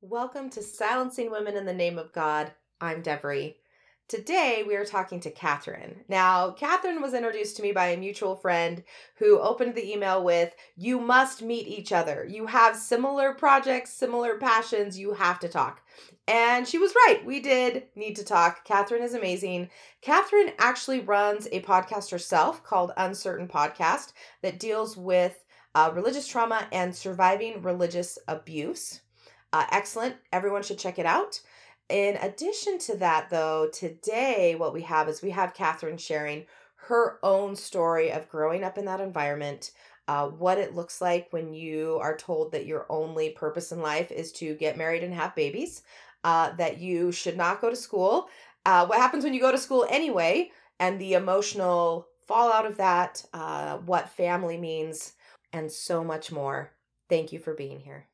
Welcome to Silencing Women in the Name of God. I'm Devery. Today, we are talking to Katherine. Now, Katherine was introduced to me by a mutual friend who opened the email with, "You must meet each other. You have similar projects, similar passions. You have to talk." And she was right. We did need to talk. Katherine is amazing. Katherine actually runs a podcast herself called Uncertain Podcast that deals with religious trauma and surviving religious abuse. Excellent. Everyone should check it out. In addition to that, though, today what we have is we have Katherine sharing her own story of growing up in that environment, what it looks like when you are told that your only purpose in life is to get married and have babies, that you should not go to school, what happens when you go to school anyway, and the emotional fallout of that, what family means, and so much more. Thank you for being here.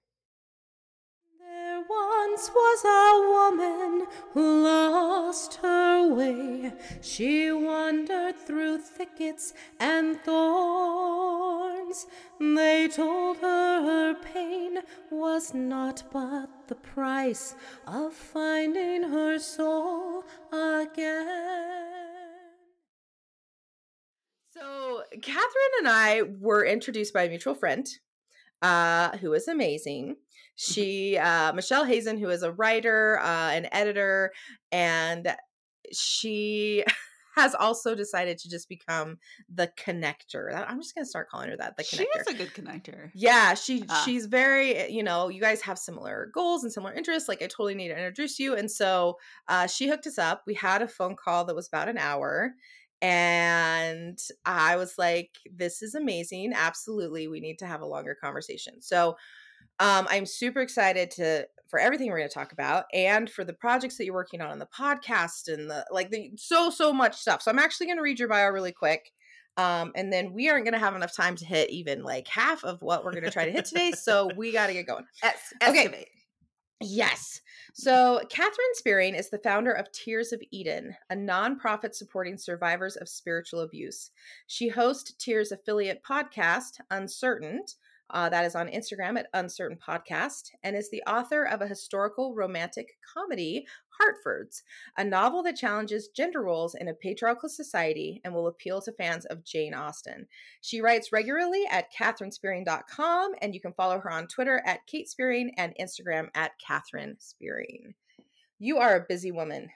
Once was a woman who lost her way. She wandered through thickets and thorns. They told her her pain was naught but the price of finding her soul again. So Katherine and I were introduced by a mutual friend who is amazing. She, Michelle Hazen, who is a writer, an editor, and she has also decided to just become the connector. I'm just going to start calling her that, the connector. She is a good connector. Yeah, she's very, you know, you guys have similar goals and similar interests. Like, I totally need to introduce you. And so she hooked us up. We had a phone call that was about an hour. And I was like, this is amazing. Absolutely. We need to have a longer conversation. So I'm super excited for everything we're going to talk about and for the projects that you're working on the podcast and so much stuff. So I'm actually going to read your bio really quick. And then we aren't going to have enough time to hit even like half of what we're going to try to hit today. So we got to get going. Okay. Yes. So Katherine Spearing is the founder of Tears of Eden, a nonprofit supporting survivors of spiritual abuse. She hosts Tears affiliate podcast, Uncertain, that is on Instagram at Uncertain Podcast, and is the author of a historical romantic comedy, Hartford's, a novel that challenges gender roles in a patriarchal society and will appeal to fans of Jane Austen. She writes regularly at KatherineSpearing.com, and you can follow her on Twitter at Kate Spearing and Instagram at Katherine Spearing. You are a busy woman.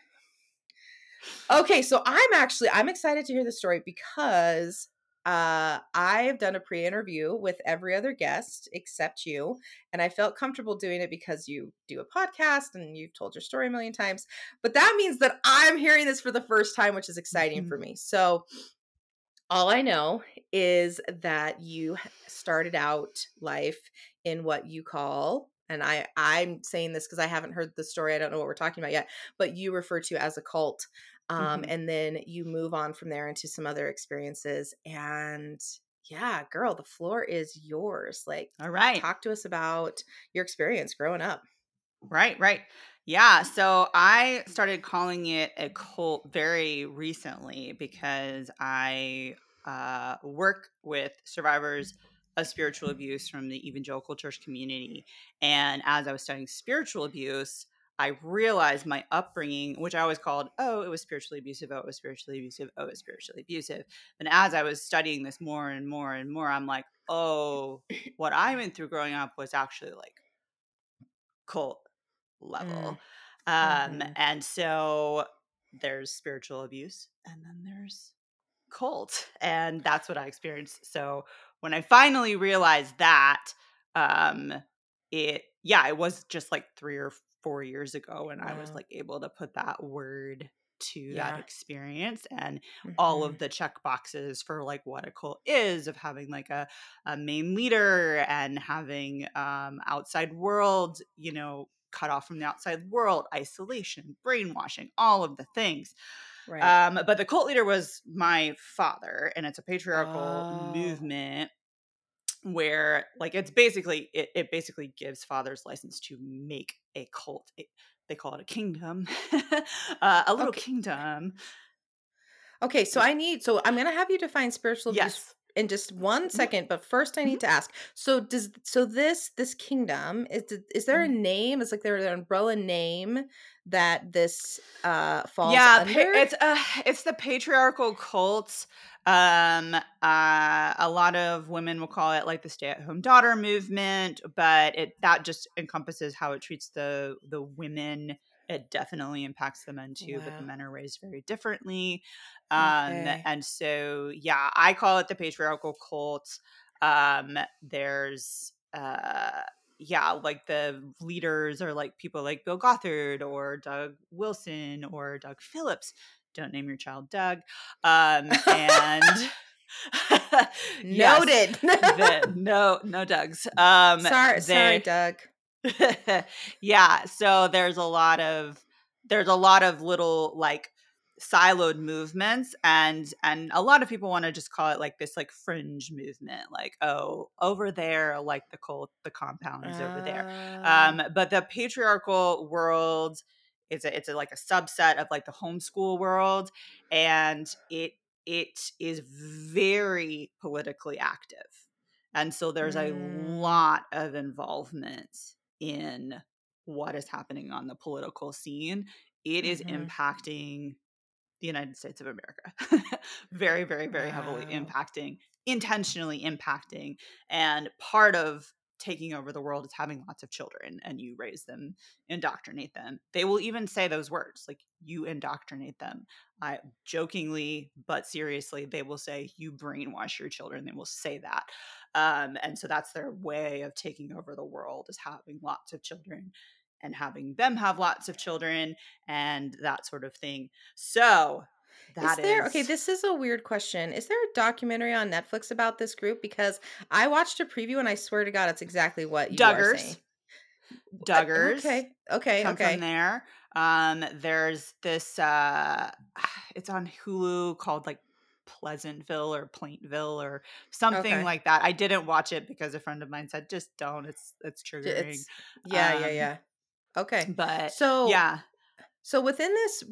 Okay, so I'm excited to hear the story because I've done a pre-interview with every other guest except you, and I felt comfortable doing it because you do a podcast and you've told your story a million times, but that means that I'm hearing this for the first time, which is exciting for me. So all I know is that you started out life in what you call, and I'm saying this because I haven't heard the story, I don't know what we're talking about yet, but you refer to as a cult. And then you move on from there into some other experiences. And yeah, girl, the floor is yours. Like, all right, talk to us about your experience growing up. Right. Yeah. So I started calling it a cult very recently because I work with survivors of spiritual abuse from the evangelical church community. And as I was studying spiritual abuse, I realized my upbringing, which I always called, oh, it was spiritually abusive. And as I was studying this more and more, I'm like, oh, what I went through growing up was actually like cult level. And so there's spiritual abuse and then there's cult. And that's what I experienced. So when I finally realized that, it was just like 3 or 4 years ago, and wow. I was like able to put that word to that experience and all of the check boxes for like what a cult is, of having like a main leader and having outside world, you know, cut off from the outside world, isolation, brainwashing, all of the things. Right. But the cult leader was my father, and it's a patriarchal movement where like it's basically it basically gives fathers license to make a cult. They call it a kingdom, a little kingdom. Okay, so I'm going to have you define spiritual abuse in just 1 second, but first I need to ask. So this kingdom, is there a name? Is like there an umbrella name that this falls under? Yeah, it's the patriarchal cult. A lot of women will call it like the stay-at-home daughter movement, but that just encompasses how it treats the women. It definitely impacts the men too, but the men are raised very differently. And so, yeah, I call it the patriarchal cult. There's, like the leaders are like people like Bill Gothard or Doug Wilson or Doug Phillips. Don't name your child Doug. And... Noted. No Dougs. Sorry, Doug. Yeah, so there's a lot of little like siloed movements, and a lot of people want to just call it like this like fringe movement, like, oh, over there, like the cult, the compound is over there. But the patriarchal world is like a subset of like the homeschool world, and it is very politically active. And so there's a lot of involvement in what is happening on the political scene. It is impacting the United States of America. Very, very, very heavily intentionally impacting. And part of taking over the world is having lots of children, and you raise them, indoctrinate them. They will even say those words, like, you indoctrinate them. I jokingly, but seriously, they will say, you brainwash your children. They will say that. And so that's their way of taking over the world, is having lots of children and having them have lots of children and that sort of thing. So this is a weird question. Is there a documentary on Netflix about this group? Because I watched a preview and I swear to God, it's exactly what you are saying. Duggars. Okay. Come from there. There's this, it's on Hulu called like Pleasantville or Plainville or something like that. I didn't watch it because a friend of mine said, just don't, it's triggering. Yeah. Okay. But so, yeah. So within this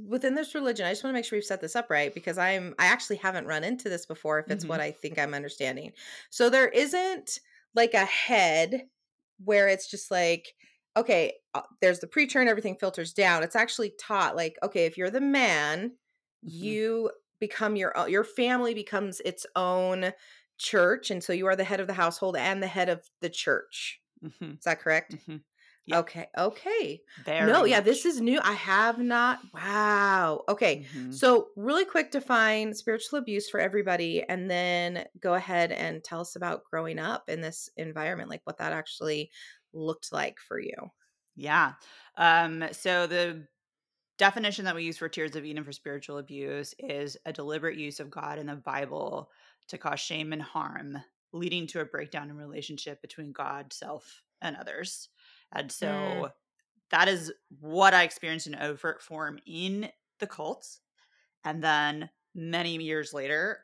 religion, I just want to make sure we've set this up right, because I actually haven't run into this before, if it's what I think I'm understanding. So there isn't like a head where it's just like, okay, there's the preacher and everything filters down. It's actually taught like, okay, if you're the man, you become your family becomes its own church. And so you are the head of the household and the head of the church. Is that correct? Mm-hmm. Yep. Okay. This is new. I have not. Wow. Okay. Mm-hmm. So really quick, define spiritual abuse for everybody, and then go ahead and tell us about growing up in this environment, like what that actually looked like for you. Yeah. So the definition that we use for Tears of Eden for spiritual abuse is a deliberate use of God and the Bible to cause shame and harm, leading to a breakdown in relationship between God, self, and others. And so that is what I experienced in overt form in the cults. And then many years later,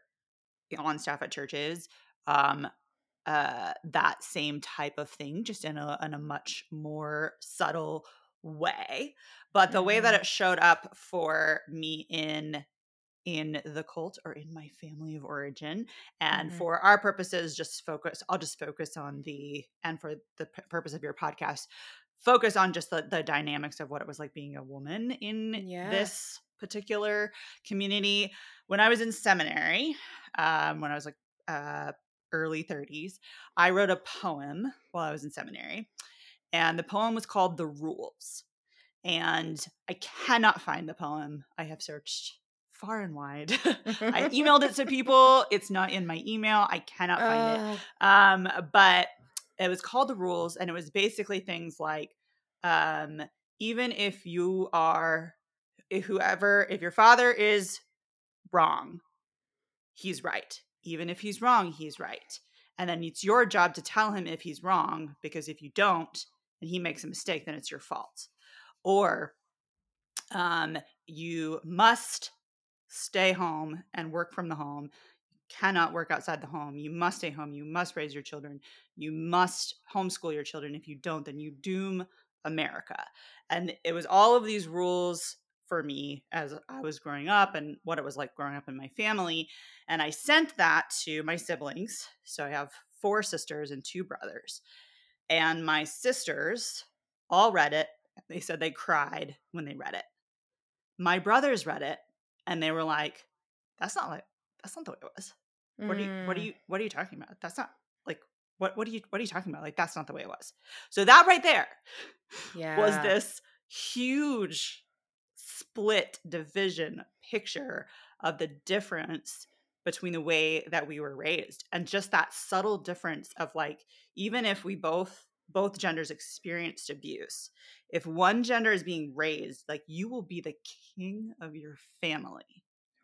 on staff at churches, that same type of thing, just in a much more subtle way. But the way that it showed up for me in the cult, or in my family of origin, and for our purposes, for the purpose of your podcast, focus on just the dynamics of what it was like being a woman in this particular community. When I was in seminary, when I was like early 30s, I wrote a poem while I was in seminary, and the poem was called The Rules. And I cannot find the poem. I have searched far and wide. I emailed it to people. It's not in my email. I cannot find it. But it was called The Rules, and it was basically things like, even if you are, if your father is wrong, he's right. Even if he's wrong, he's right. And then it's your job to tell him if he's wrong, because if you don't and he makes a mistake, then it's your fault. Or you must stay home and work from the home. You cannot work outside the home. You must stay home. You must raise your children. You must homeschool your children. If you don't, then you doom America. And it was all of these rules for me as I was growing up and what it was like growing up in my family. And I sent that to my siblings. So I have 4 sisters and 2 brothers. And my sisters all read it. They said they cried when they read it. My brothers read it and they were like, that's not the way it was. What are you talking about? That's not like, what are you talking about? Like, that's not the way it was. So that right there was this huge split division picture of the difference between the way that we were raised, and just that subtle difference of like, even if we both genders experienced abuse, if one gender is being raised, like, you will be the king of your family.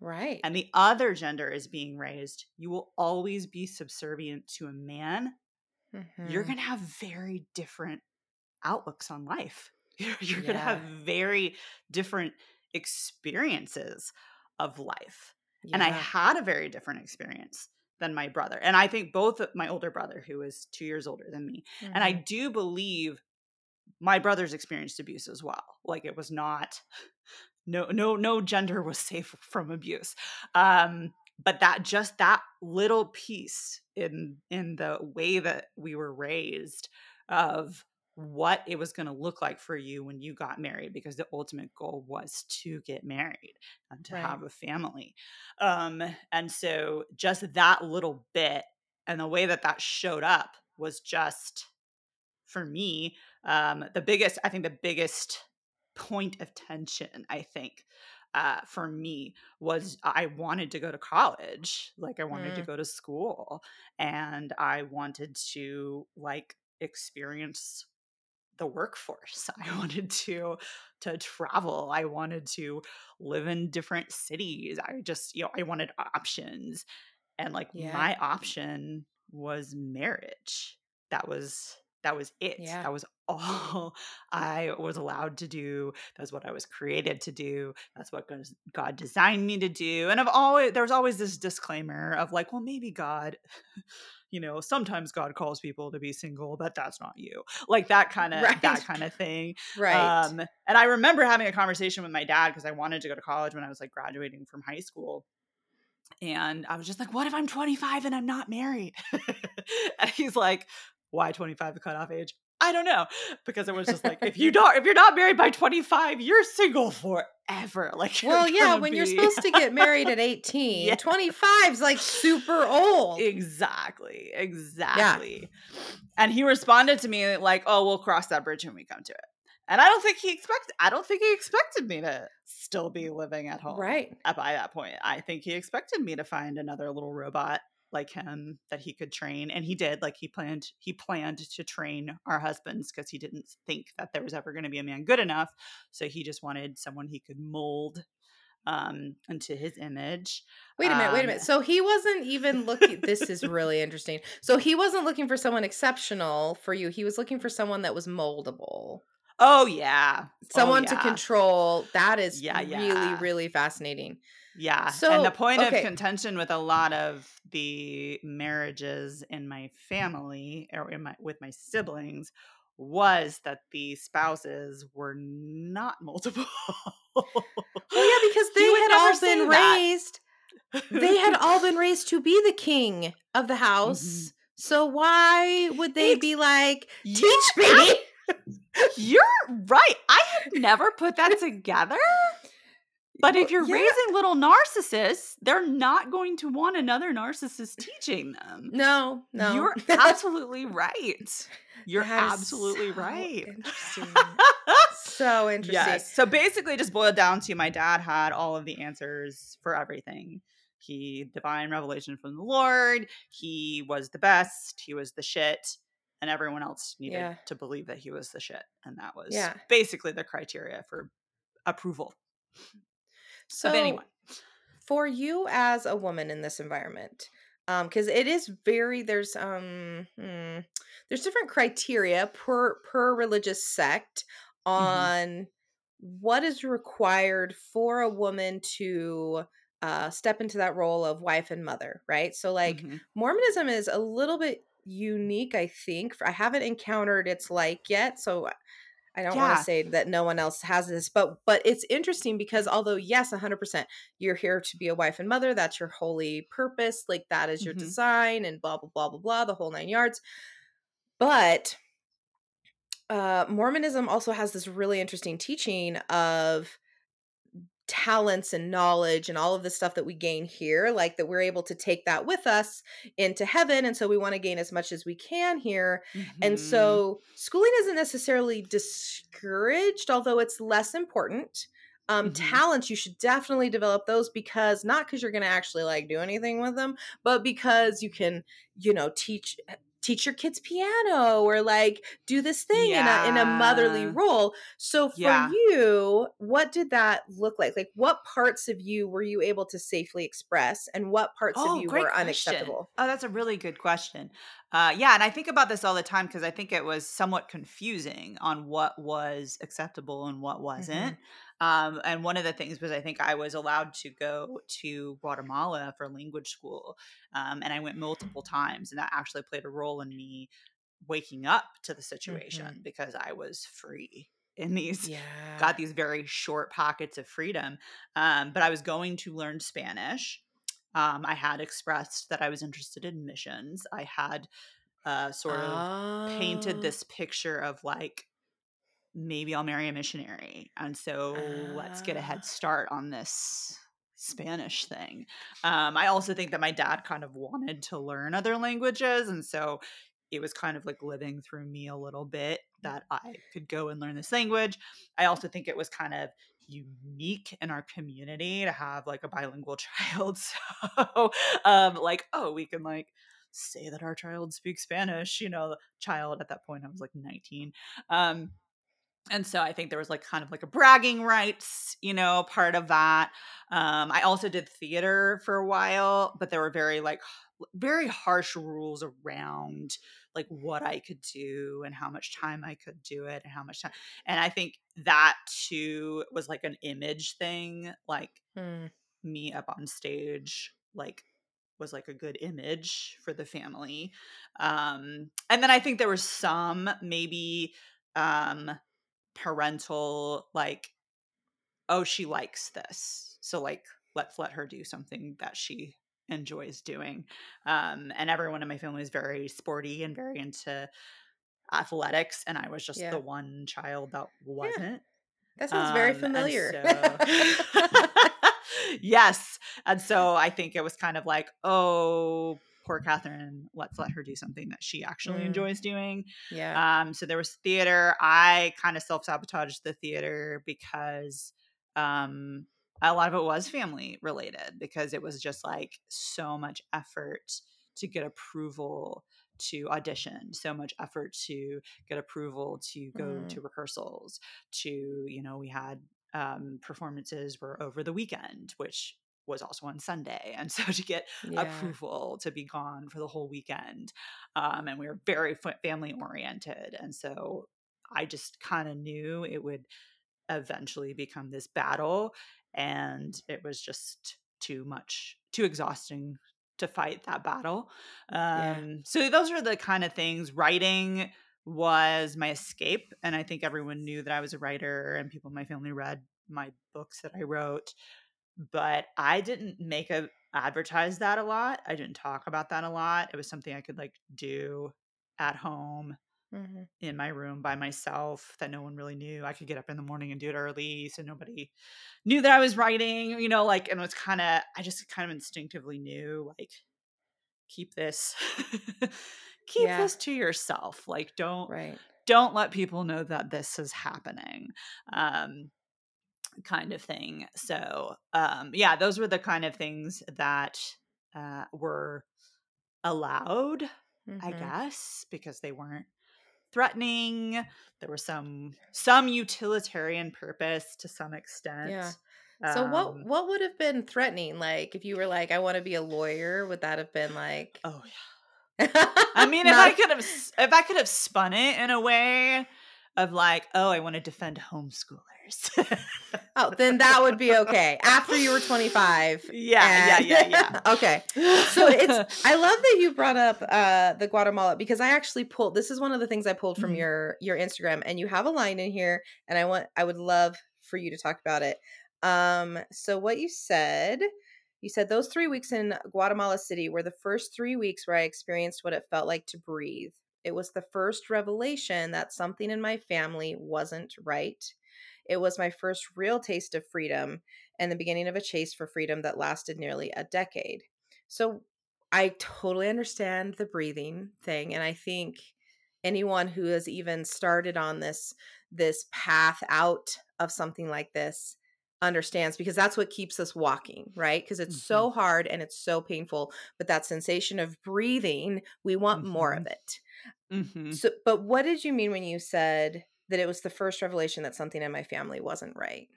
Right. And the other gender is being raised, you will always be subservient to a man. Mm-hmm. You're going to have very different outlooks on life. You're going to have very different experiences of life. Yeah. And I had a very different experience than my brother. And I think both my older brother, who is 2 years older than me. Mm-hmm. And I do believe my brothers experienced abuse as well. Like, it was not, no gender was safe from abuse. But that, just that little piece in the way that we were raised of what it was going to look like for you when you got married, because the ultimate goal was to get married and to have a family. And so just that little bit and the way that that showed up was just, for me, the biggest point of tension, I think, for me was I wanted to go to college. Like, I wanted to go to school, and I wanted to like experience the workforce. I wanted to travel. I wanted to live in different cities. I just, I wanted options. And like my option was marriage. That was it. Yeah. That was all I was allowed to do. That's what I was created to do. That's what God designed me to do. And there was always this disclaimer of like, well, maybe God, sometimes God calls people to be single, but that's not you. Like that kind of thing. Right. And I remember having a conversation with my dad, because I wanted to go to college when I was like graduating from high school. And I was just like, what if I'm 25 and I'm not married? And he's like, why 25 the cutoff age? I don't know. Because it was just like, if you're not married by 25, you're single forever. Like, well, when you're supposed to get married at 18, 25's like super old. Exactly. Yeah. And he responded to me like, oh, we'll cross that bridge when we come to it. And I don't think he expected me to still be living at home. Right. By that point, I think he expected me to find another little robot like him that he could train. And he did. Like, he planned to train our husbands, because he didn't think that there was ever going to be a man good enough. So he just wanted someone he could mold into his image. Wait a minute. So he wasn't even looking. This is really interesting. So he wasn't looking for someone exceptional for you. He was looking for someone that was moldable. Oh yeah. Someone to control. That is really, really fascinating. Yeah. So, and the point of contention with a lot of the marriages in my family, or with my siblings, was that the spouses were not multiple. Because they had all been raised to be the king of the house. Mm-hmm. So why would they be like, teach me? You're right. I had never put that together. But if you're raising little narcissists, they're not going to want another narcissist teaching them. No. You're absolutely right. You're absolutely right. Interesting. So interesting. Yes. So basically it just boiled down to, my dad had all of the answers for everything. He, divine revelation from the Lord. He was the best. He was the shit. And everyone else needed to believe that he was the shit. And that was basically the criteria for approval. So, anyone. For you as a woman in this environment, because it is very, there's different criteria per religious sect on what is required for a woman to step into that role of wife and mother, right? So, like, Mormonism is a little bit unique, I think. I haven't encountered its like yet, so I don't want to say that no one else has this, but it's interesting because although, yes, 100%, you're here to be a wife and mother. That's your holy purpose. Like that is your design and blah, blah, blah, blah, blah, the whole nine yards. But Mormonism also has this really interesting teaching of talents and knowledge and all of the stuff that we gain here, like that we're able to take that with us into heaven. And so we want to gain as much as we can here. Mm-hmm. And so schooling isn't necessarily discouraged, although it's less important. Talents, you should definitely develop those because not because you're going to actually like do anything with them, but because you can, you know, teach your kids piano or like do this thing in a motherly role. So for you, what did that look like? Like what parts of you were you able to safely express and what parts of you were unacceptable? Oh, that's a really good question. And I think about this all the time because I think it was somewhat confusing on what was acceptable and what wasn't. And one of the things was I think I was allowed to go to Guatemala for language school. And I went multiple times, and that actually played a role in me waking up to the situation because I was free in these, got these very short pockets of freedom. But I was going to learn Spanish. I had expressed that I was interested in missions. I had sort of painted this picture of like, maybe I'll marry a missionary. And so let's get a head start on this Spanish thing. I also think that my dad kind of wanted to learn other languages. And so it was kind of like living through me a little bit that I could go and learn this language. I also think it was kind of unique in our community to have like a bilingual child. So like, oh, we can like say that our child speaks Spanish, you know, child at that point, I was like 19. And so I think there was like kind of like a bragging rights, you know, part of that. I also did theater for a while, but there were very harsh rules around like what I could do and how much time I could do it and how much time. And I think that too was like an image thing, like me up on stage, like was like a good image for the family. And then I think there was some maybe, parental, like, oh, she likes this. So like, let's let her do something that she enjoys doing. And everyone in my family is very sporty and very into athletics. And I was just the one child that wasn't. Yeah. That sounds very familiar. Yes. And so I think it was kind of like, oh, poor Katherine, let's let her do something that she actually enjoys doing. Yeah. So there was theater. I kind of self-sabotaged the theater because a lot of it was family related because it was just like so much effort to get approval to audition, so much effort to get approval to go to rehearsals, to, you know, we had performances were over the weekend, which was also on Sunday. And so to get approval to be gone for the whole weekend. And we were very family oriented. And so I just kind of knew it would eventually become this battle. And it was just too much, too exhausting to fight that battle. So those are the kind of things. Writing was my escape. And I think everyone knew that I was a writer and people in my family read my books that I wrote. But I didn't advertise that a lot. I didn't talk about that a lot. It was something I could like do at home in my room by myself that no one really knew. I could get up in the morning and do it early. So nobody knew that I was writing, you know, like, and it was kind of, I just kind of instinctively knew like, keep this to yourself. Like, don't let people know that this is happening. Kind of thing. So, those were the kind of things that were allowed, I guess, because they weren't threatening. There was some utilitarian purpose to some extent. Yeah. So what would have been threatening? Like if you were like, I want to be a lawyer, would that have been like, oh yeah. I mean, if I could have spun it in a way of like, oh, I want to defend homeschoolers. Oh, then that would be okay. After you were 25. Yeah. Okay. So it's, I love that you brought up the Guatemala, because I actually pulled, this is one of the things I pulled from your Instagram, and you have a line in here, and I would love for you to talk about it. So what you said those 3 weeks in Guatemala City were the first 3 weeks where I experienced what it felt like to breathe. It was the first revelation that something in my family wasn't right. It was my first real taste of freedom and the beginning of a chase for freedom that lasted nearly a decade. So I totally understand the breathing thing. And I think anyone who has even started on this path out of something like this understands, because that's what keeps us walking, right? Because it's so hard and it's so painful, but that sensation of breathing, we want more of it. So, but what did you mean when you said that it was the first revelation that something in my family wasn't right?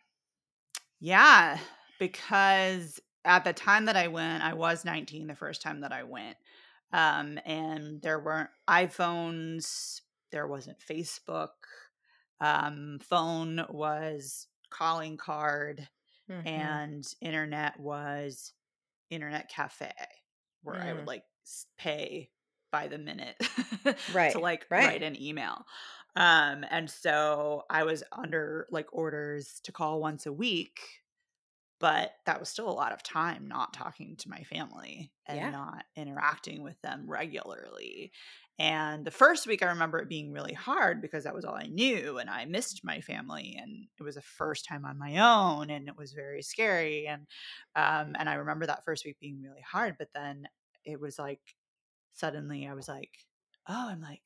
Yeah, because at the time that I went, I was 19 the first time that I went. And there weren't iPhones, there wasn't Facebook, phone was calling card, and internet was internet cafe, where I would like pay by the minute to like write an email. And so I was under like orders to call once a week, but that was still a lot of time not talking to my family and not interacting with them regularly. And the first week I remember it being really hard because that was all I knew, and I missed my family, and it was the first time on my own, and it was very scary. And I remember that first week being really hard, but then it was like, suddenly I was like, oh, I'm like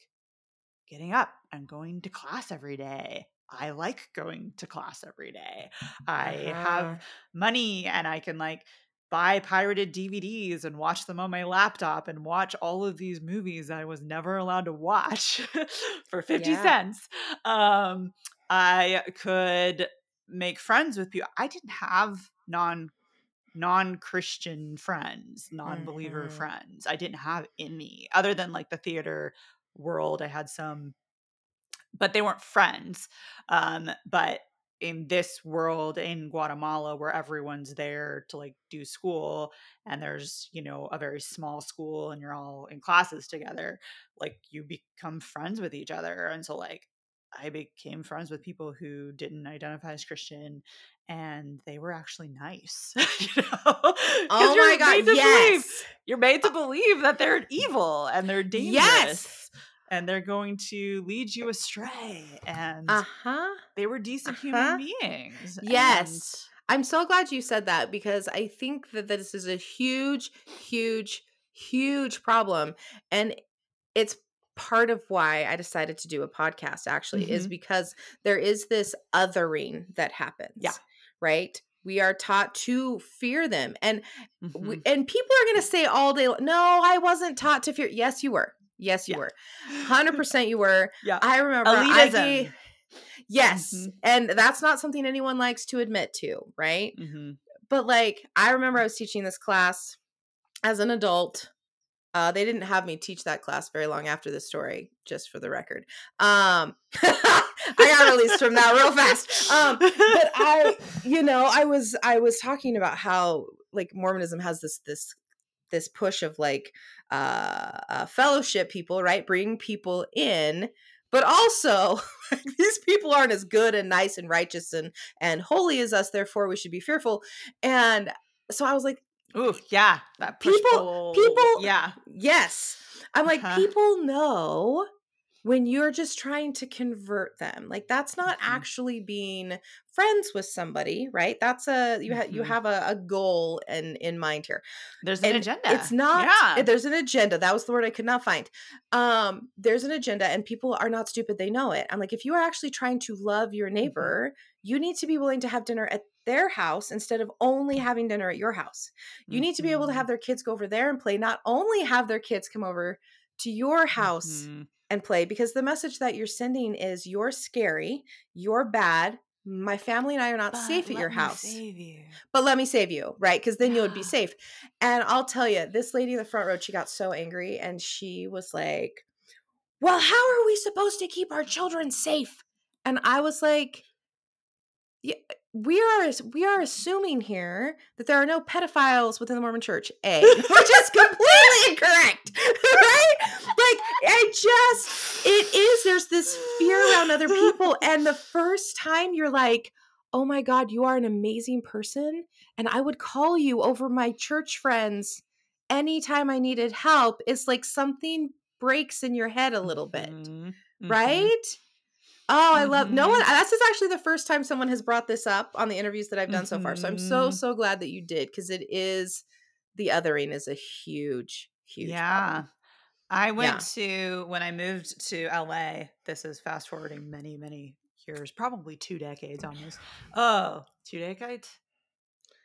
getting up. I'm going to class every day. I like going to class every day. I have money and I can like buy pirated DVDs and watch them on my laptop and watch all of these movies I was never allowed to watch for 50 cents. I could make friends with people. I didn't have non-Christian friends, non-believer friends. I didn't have any other than like the theater world. I had some, but they weren't friends. But in this world in Guatemala, where everyone's there to like do school, and there's, you know, a very small school and you're all in classes together, like you become friends with each other. And so like I became friends with people who didn't identify as Christian, and they were actually nice. You know? Oh my God! Yes, you're made to believe that they're evil and they're dangerous, and they're going to lead you astray. And they were decent human beings. Yes, I'm so glad you said that, because I think that this is a huge, huge, huge problem, and it's part of why I decided to do a podcast, actually, is because there is this othering that happens. Yeah. Right? We are taught to fear them. And and people are going to say all day, no, I wasn't taught to fear. Yes, you were. Yes, you were. 100% you were. Yeah. I remember. Elitism. Yes. And that's not something anyone likes to admit to. Right? But like, I remember I was teaching this class as an adult. They didn't have me teach that class very long after the story, just for the record. I got released from that real fast. But I was talking about how like Mormonism has this push of like fellowship people, right? Bring people in. But also, these people aren't as good and nice and righteous and holy as us. Therefore, we should be fearful. And so I was like, ooh, yeah. That people, yeah. Yes. I'm like, people know when you're just trying to convert them. Like, that's not actually being friends with somebody, right? That's you have a goal in mind here. There's an agenda. It's not, there's an agenda. That was the word I could not find. There's an agenda, and people are not stupid. They know it. I'm like, if you are actually trying to love your neighbor, you need to be willing to have dinner at their house instead of only having dinner at your house. You need to be able to have their kids go over there and play, not only have their kids come over to your house and play, because the message that you're sending is, you're scary, you're bad, my family and I are not safe at your house. But let me save you, right? Because then you would be safe. And I'll tell you, this lady in the front row, she got so angry, and she was like, well, how are we supposed to keep our children safe? And I was like, yeah, we are assuming here that there are no pedophiles within the Mormon Church, A, which is completely incorrect, right? Like, there's this fear around other people. And the first time you're like, oh my God, you are an amazing person. And I would call you over my church friends anytime I needed help. It's like something breaks in your head a little bit, mm-hmm. right? Oh, I love no one. This is actually the first time someone has brought this up on the interviews that I've done so far. So I'm so glad that you did, because it is, the othering is a huge problem. I went to, when I moved to LA, this is fast forwarding many, many years, probably 2 decades almost. Oh, 2 decades?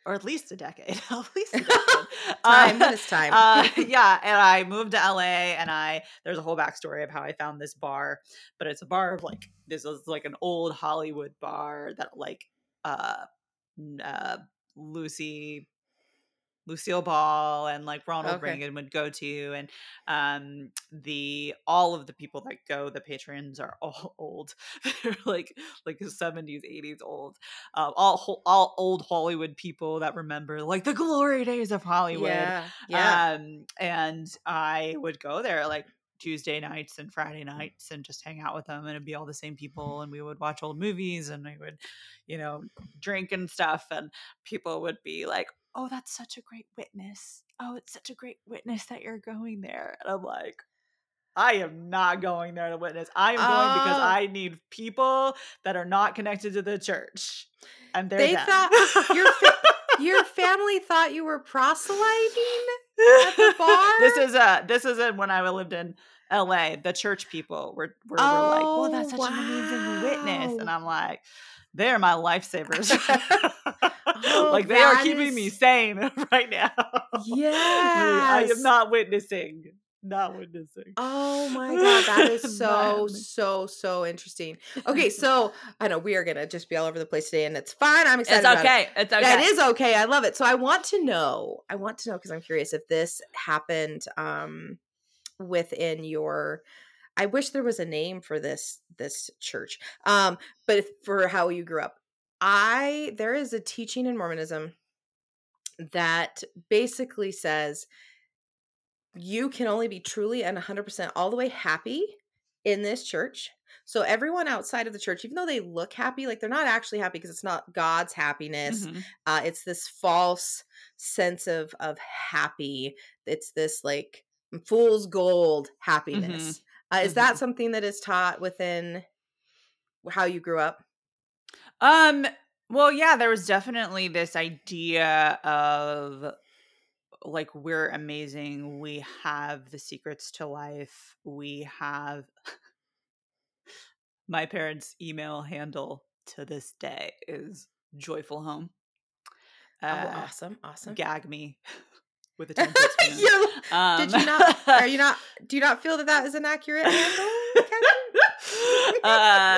Or at least a decade. Time. Yeah. And I moved to LA, and there's a whole backstory of how I found this bar, but it's a bar of like, this is like an old Hollywood bar that like, Lucille Ball and like Ronald Reagan would go to. And all of the people that go, the patrons are all old. They're like 70s, 80s old. All old Hollywood people that remember like the glory days of Hollywood. Yeah, yeah. And I would go there like Tuesday nights and Friday nights and just hang out with them, and it'd be all the same people, and we would watch old movies, and we would, you know, drink and stuff, and people would be like, oh, that's such a great witness. Oh, it's such a great witness that you're going there. And I'm like, I am not going there to witness. I am going because I need people that are not connected to the church. And they thought your family thought you were proselyting at the bar. This is when I lived in LA. The church people were like, well, that's such an amazing witness. And I'm like, they're my lifesavers. Like they are keeping me sane right now. Yeah. I am not witnessing. Oh my God. That is so interesting. Okay. So I know we are going to just be all over the place today, and it's fine. I'm excited. It's okay. That is okay. I love it. So I want to know, cause I'm curious if this happened within your, I wish there was a name for this church. But for how you grew up, there is a teaching in Mormonism that basically says you can only be truly and 100% all the way happy in this church. So everyone outside of the church, even though they look happy, like they're not actually happy, because it's not God's happiness. Mm-hmm. It's this false sense of happy. It's this like fool's gold happiness. Mm-hmm. Is that something that is taught within how you grew up? Well, yeah, there was definitely this idea of like, we're amazing. We have the secrets to life. We have my parents' email handle to this day is Joyful Home. Awesome. Gag me with a 10 spoon. Do you not feel that is an accurate handle?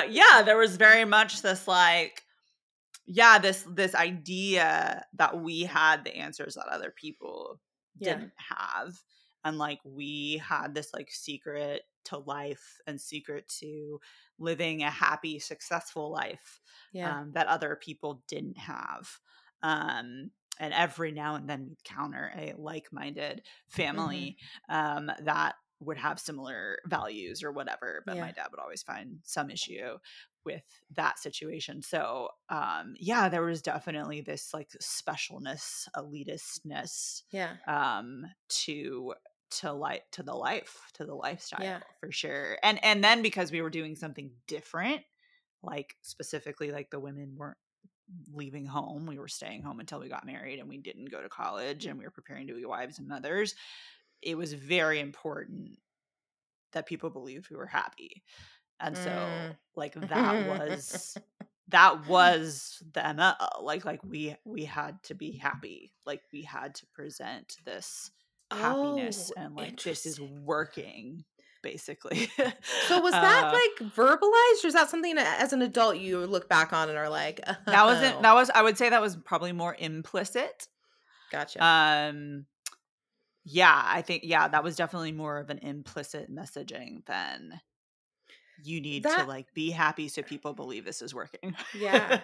Yeah, there was very much this like, yeah, this idea that we had the answers that other people didn't have, and like we had this like secret to life and secret to living a happy, successful life that other people didn't have. And every now and then we'd counter a like-minded family that would have similar values or whatever, but my dad would always find some issue with that situation. So, there was definitely this like specialness, elitistness, to the lifestyle for sure. And then because we were doing something different, like specifically like the women weren't leaving home, we were staying home until we got married, and we didn't go to college, and we were preparing to be wives and mothers. It was very important that people believed we were happy. And so like that was the MO. Like we had to be happy. Like we had to present this happiness and like, this is working basically. So was that like verbalized, or is that something as an adult you look back on and are like, oh. I would say that was probably more implicit. Gotcha. I think that was definitely more of an implicit messaging than you need to like be happy so people believe this is working. Yeah.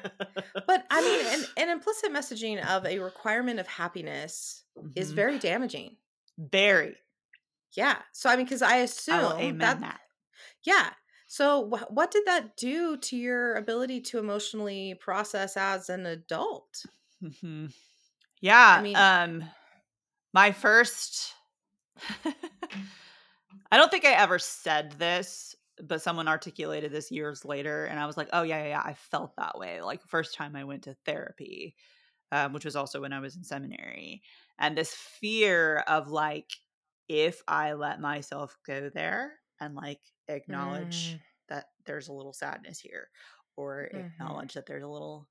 But I mean, an implicit messaging of a requirement of happiness is very damaging. Very. Yeah. So I mean, because I assume I will amen that. Yeah. So what did that do to your ability to emotionally process as an adult? Mm-hmm. Yeah. I mean, my first, I don't think I ever said this, but someone articulated this years later. And I was like, oh yeah. I felt that way. Like first time I went to therapy, which was also when I was in seminary, and this fear of like, if I let myself go there and like acknowledge that there's a little sadness here, or acknowledge that there's a little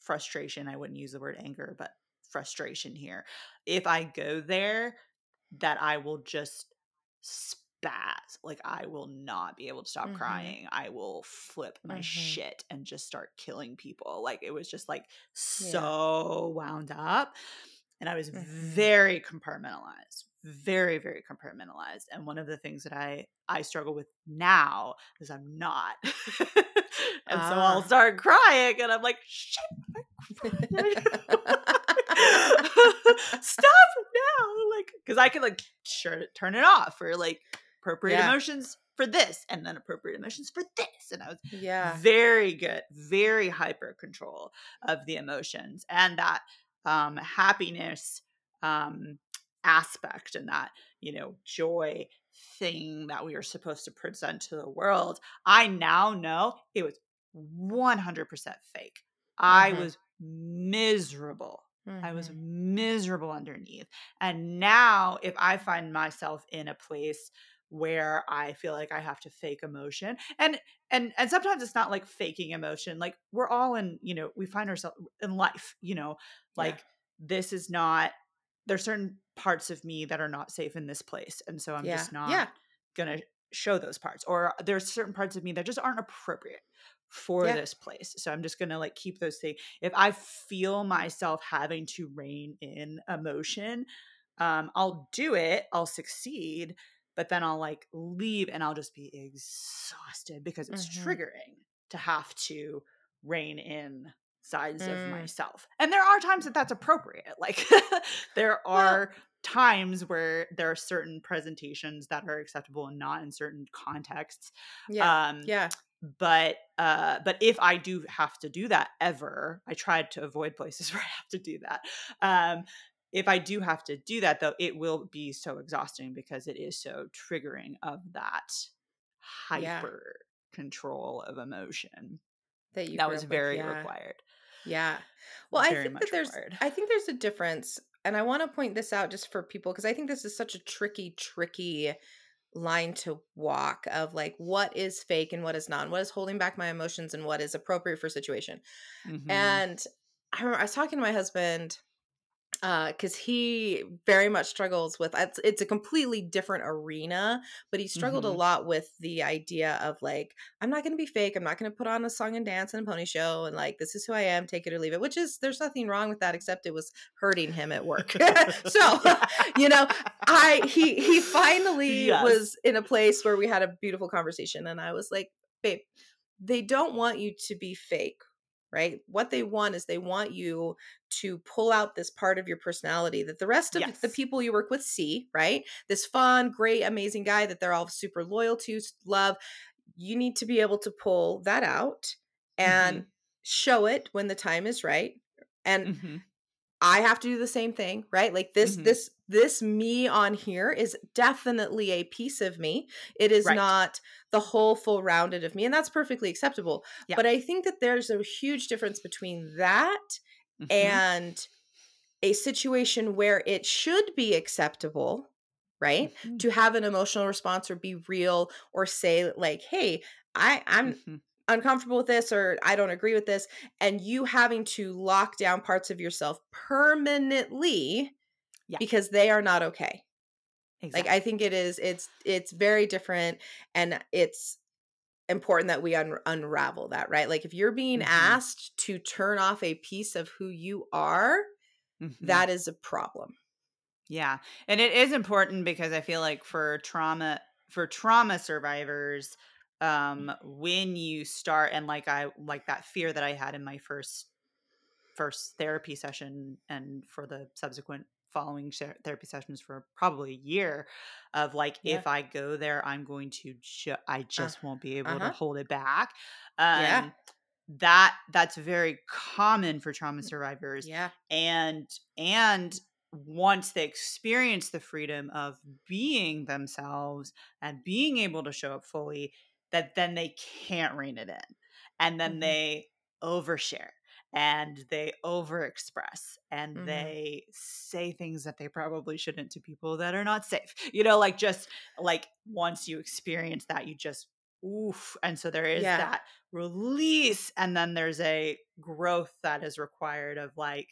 frustration. I wouldn't use the word anger, but frustration here. If I go there, that I will just spaz. Like I will not be able to stop crying. I will flip my shit and just start killing people. Like it was just like so wound up. And I was very compartmentalized, very, very compartmentalized. And one of the things that I struggle with now is I'm not. And so I'll start crying and I'm like, shit, I'm crying. Stop now. Like, because I can like turn it off, or like appropriate emotions for this and then appropriate emotions for this. And I was very good, very hyper control of the emotions and that happiness aspect and that, you know, joy thing that we are supposed to present to the world. I now know it was 100% fake. I was miserable. I was miserable underneath. And now if I find myself in a place where I feel like I have to fake emotion, and sometimes it's not like faking emotion. Like we're all in, you know, we find ourselves in life, you know, like this is not, there's certain parts of me that are not safe in this place. And so I'm just not going to show those parts, or there's certain parts of me that just aren't appropriate for this place. So I'm just going to like keep those things. If I feel myself having to rein in emotion, I'll do it. I'll succeed, but then I'll like leave and I'll just be exhausted because it's triggering to have to rein in sides of myself. And there are times that that's appropriate. Like there are times where there are certain presentations that are acceptable and not in certain contexts. Yeah. But if I do have to do that ever, I tried to avoid places where I have to do that. If I do have to do that though, it will be so exhausting because it is so triggering of that hyper control of emotion that you, that was very required. Yeah. Well, I think that there's, I think there's a difference, and I want to point this out just for people, because I think this is such a tricky line to walk of like, what is fake and what is not, and what is holding back my emotions and what is appropriate for situation. And I remember I was talking to my husband, because he very much struggles with, it's a completely different arena, but he struggled a lot with the idea of like, I'm not going to be fake. I'm not going to put on a song and dance and a pony show. And like, this is who I am, take it or leave it, which is, there's nothing wrong with that, except it was hurting him at work. So, you know, he finally was in a place where we had a beautiful conversation, and I was like, babe, they don't want you to be fake. Right? What they want is they want you to pull out this part of your personality that the rest of the people you work with see, right? This fun, great, amazing guy that they're all super loyal to, love. You need to be able to pull that out and show it when the time is right. And I have to do the same thing, right? Like this, this me on here is definitely a piece of me. It is not the whole full rounded of me, and that's perfectly acceptable. Yeah. But I think that there's a huge difference between that and a situation where it should be acceptable, right? To have an emotional response or be real or say like, hey, I'm uncomfortable with this, or I don't agree with this, and you having to lock down parts of yourself permanently because they are not okay. Exactly. Like I think it is, it's very different, and it's important that we unravel that, right? Like if you're being asked to turn off a piece of who you are, that is a problem. Yeah. And it is important because I feel like for trauma survivors, when you start, and like that fear that I had in my first therapy session, and for the subsequent following therapy sessions for probably a year, of like, yeah, if I go there, I'm going to, I just won't be able to hold it back. Yeah. That's very common for trauma survivors. Yeah. And once they experience the freedom of being themselves and being able to show up fully, that then they can't rein it in. And then they overshare. And they overexpress, and they say things that they probably shouldn't to people that are not safe. You know, like, just like, once you experience that, you just, oof. And so there is that release. And then there's a growth that is required of like,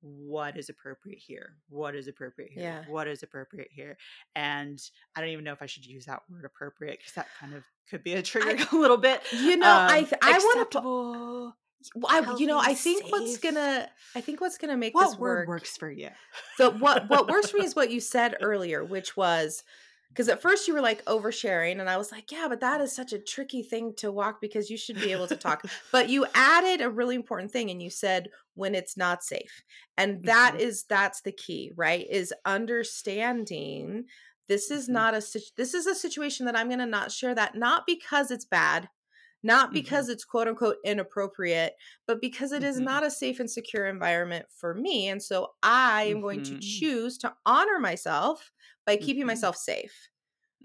what is appropriate here? What is appropriate here? Yeah. What is appropriate here? And I don't even know if I should use that word appropriate, because that kind of could be a trigger a little bit. You know, I want to... Well, you know, I think what's gonna make this work works for you. So what works for me is what you said earlier, which was, because at first you were like oversharing, and I was like, yeah, but that is such a tricky thing to walk, because you should be able to talk. But you added a really important thing, and you said, when it's not safe, and that that's the key, right? Is understanding this is not a situation that I'm gonna not share that, not because it's bad. Not because it's quote unquote inappropriate, but because it is not a safe and secure environment for me. And so I am going to choose to honor myself by keeping myself safe.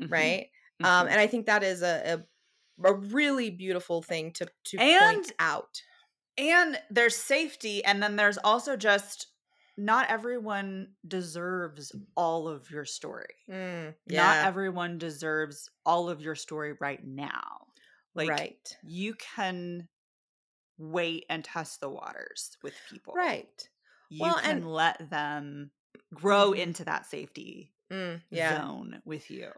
Right. And I think that is a really beautiful thing to point out. And there's safety. And then there's also just, not everyone deserves all of your story. Not everyone deserves all of your story right now. Like, right, you can wait and test the waters with people. Right. You can let them grow into that safety zone with you.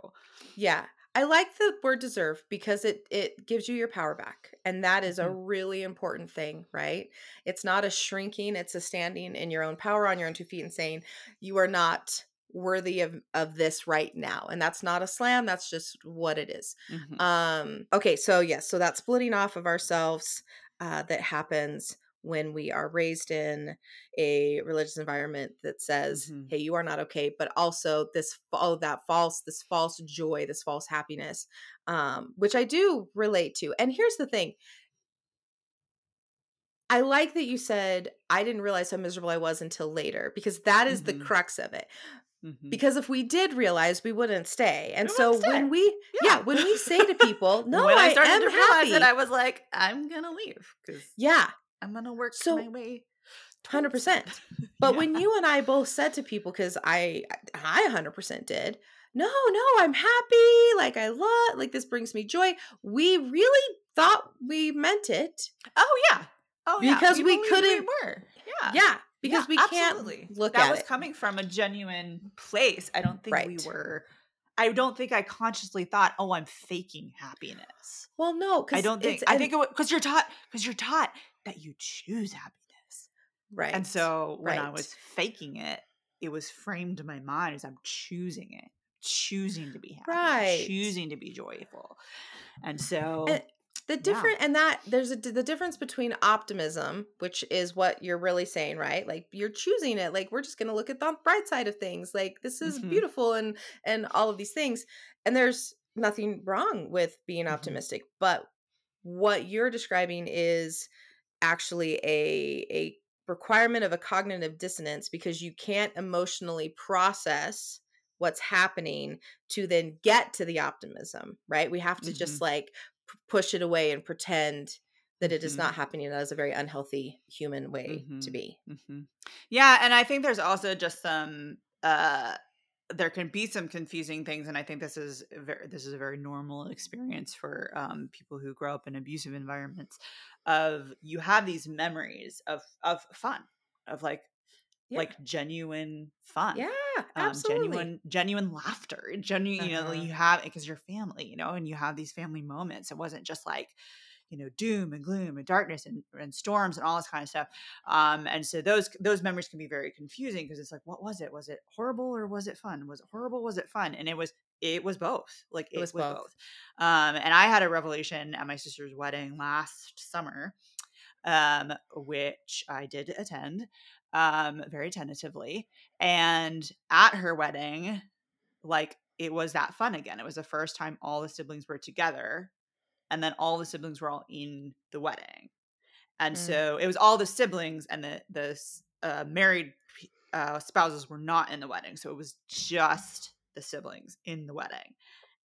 Yeah. I like the word deserve, because it gives you your power back. And that is a really important thing, right? It's not a shrinking. It's a standing in your own power, on your own two feet, and saying, you are not worthy of this right now. And that's not a slam. That's just what it is. Okay. So so that splitting off of ourselves that happens when we are raised in a religious environment that says, hey, you are not okay. But also this false joy, this false happiness, which I do relate to. And here's the thing. I like that you said, I didn't realize how miserable I was until later, because that is the crux of it. Because if we did realize, we wouldn't stay. And when we say to people, no, I am to happy. And I was like, I'm going to leave. I'm going to work my way. 100%. But when you and I both said to people, because I 100% did, no, I'm happy. Like, I love, like, this brings me joy. We really thought we meant it. Oh, yeah. Oh, because yeah, we couldn't. We were. Yeah. Yeah. Because we can't look at it. That was coming from a genuine place. I don't think we were. I don't think I consciously thought, "Oh, I'm faking happiness." Well, no, because I don't think. I think because you're taught that you choose happiness, right? And so when I was faking it, it was framed in my mind as I'm choosing it, choosing to be happy, choosing to be joyful, and so. The difference between optimism, which is what you're really saying, right? Like, you're choosing it. Like, we're just going to look at the bright side of things. Like, this is beautiful and all of these things. And there's nothing wrong with being optimistic, but what you're describing is actually a requirement of a cognitive dissonance, because you can't emotionally process what's happening to then get to the optimism, right? We have to just like push it away and pretend that it is not happening. That is a very unhealthy human way to be. Yeah. And I think there's also just some, there can be some confusing things. And I think this is a very normal experience for people who grow up in abusive environments, of you have these memories of fun, of like, like genuine fun. Yeah, absolutely. Genuine laughter. Genuine, you know, you have, because your family, you know, and you have these family moments. It wasn't just like, you know, doom and gloom and darkness and storms and all this kind of stuff. And so those memories can be very confusing, because it's like, what was it? Was it horrible or was it fun? Was it horrible? Was it fun? And it was it was both. Like it was both. And I had a revelation at my sister's wedding last summer, which I did attend, very tentatively. And at her wedding, like, it was that fun again. It was the first time all the siblings were together, and then all the siblings were all in the wedding. And so it was all the siblings, and the married spouses were not in the wedding. So it was just the siblings in the wedding.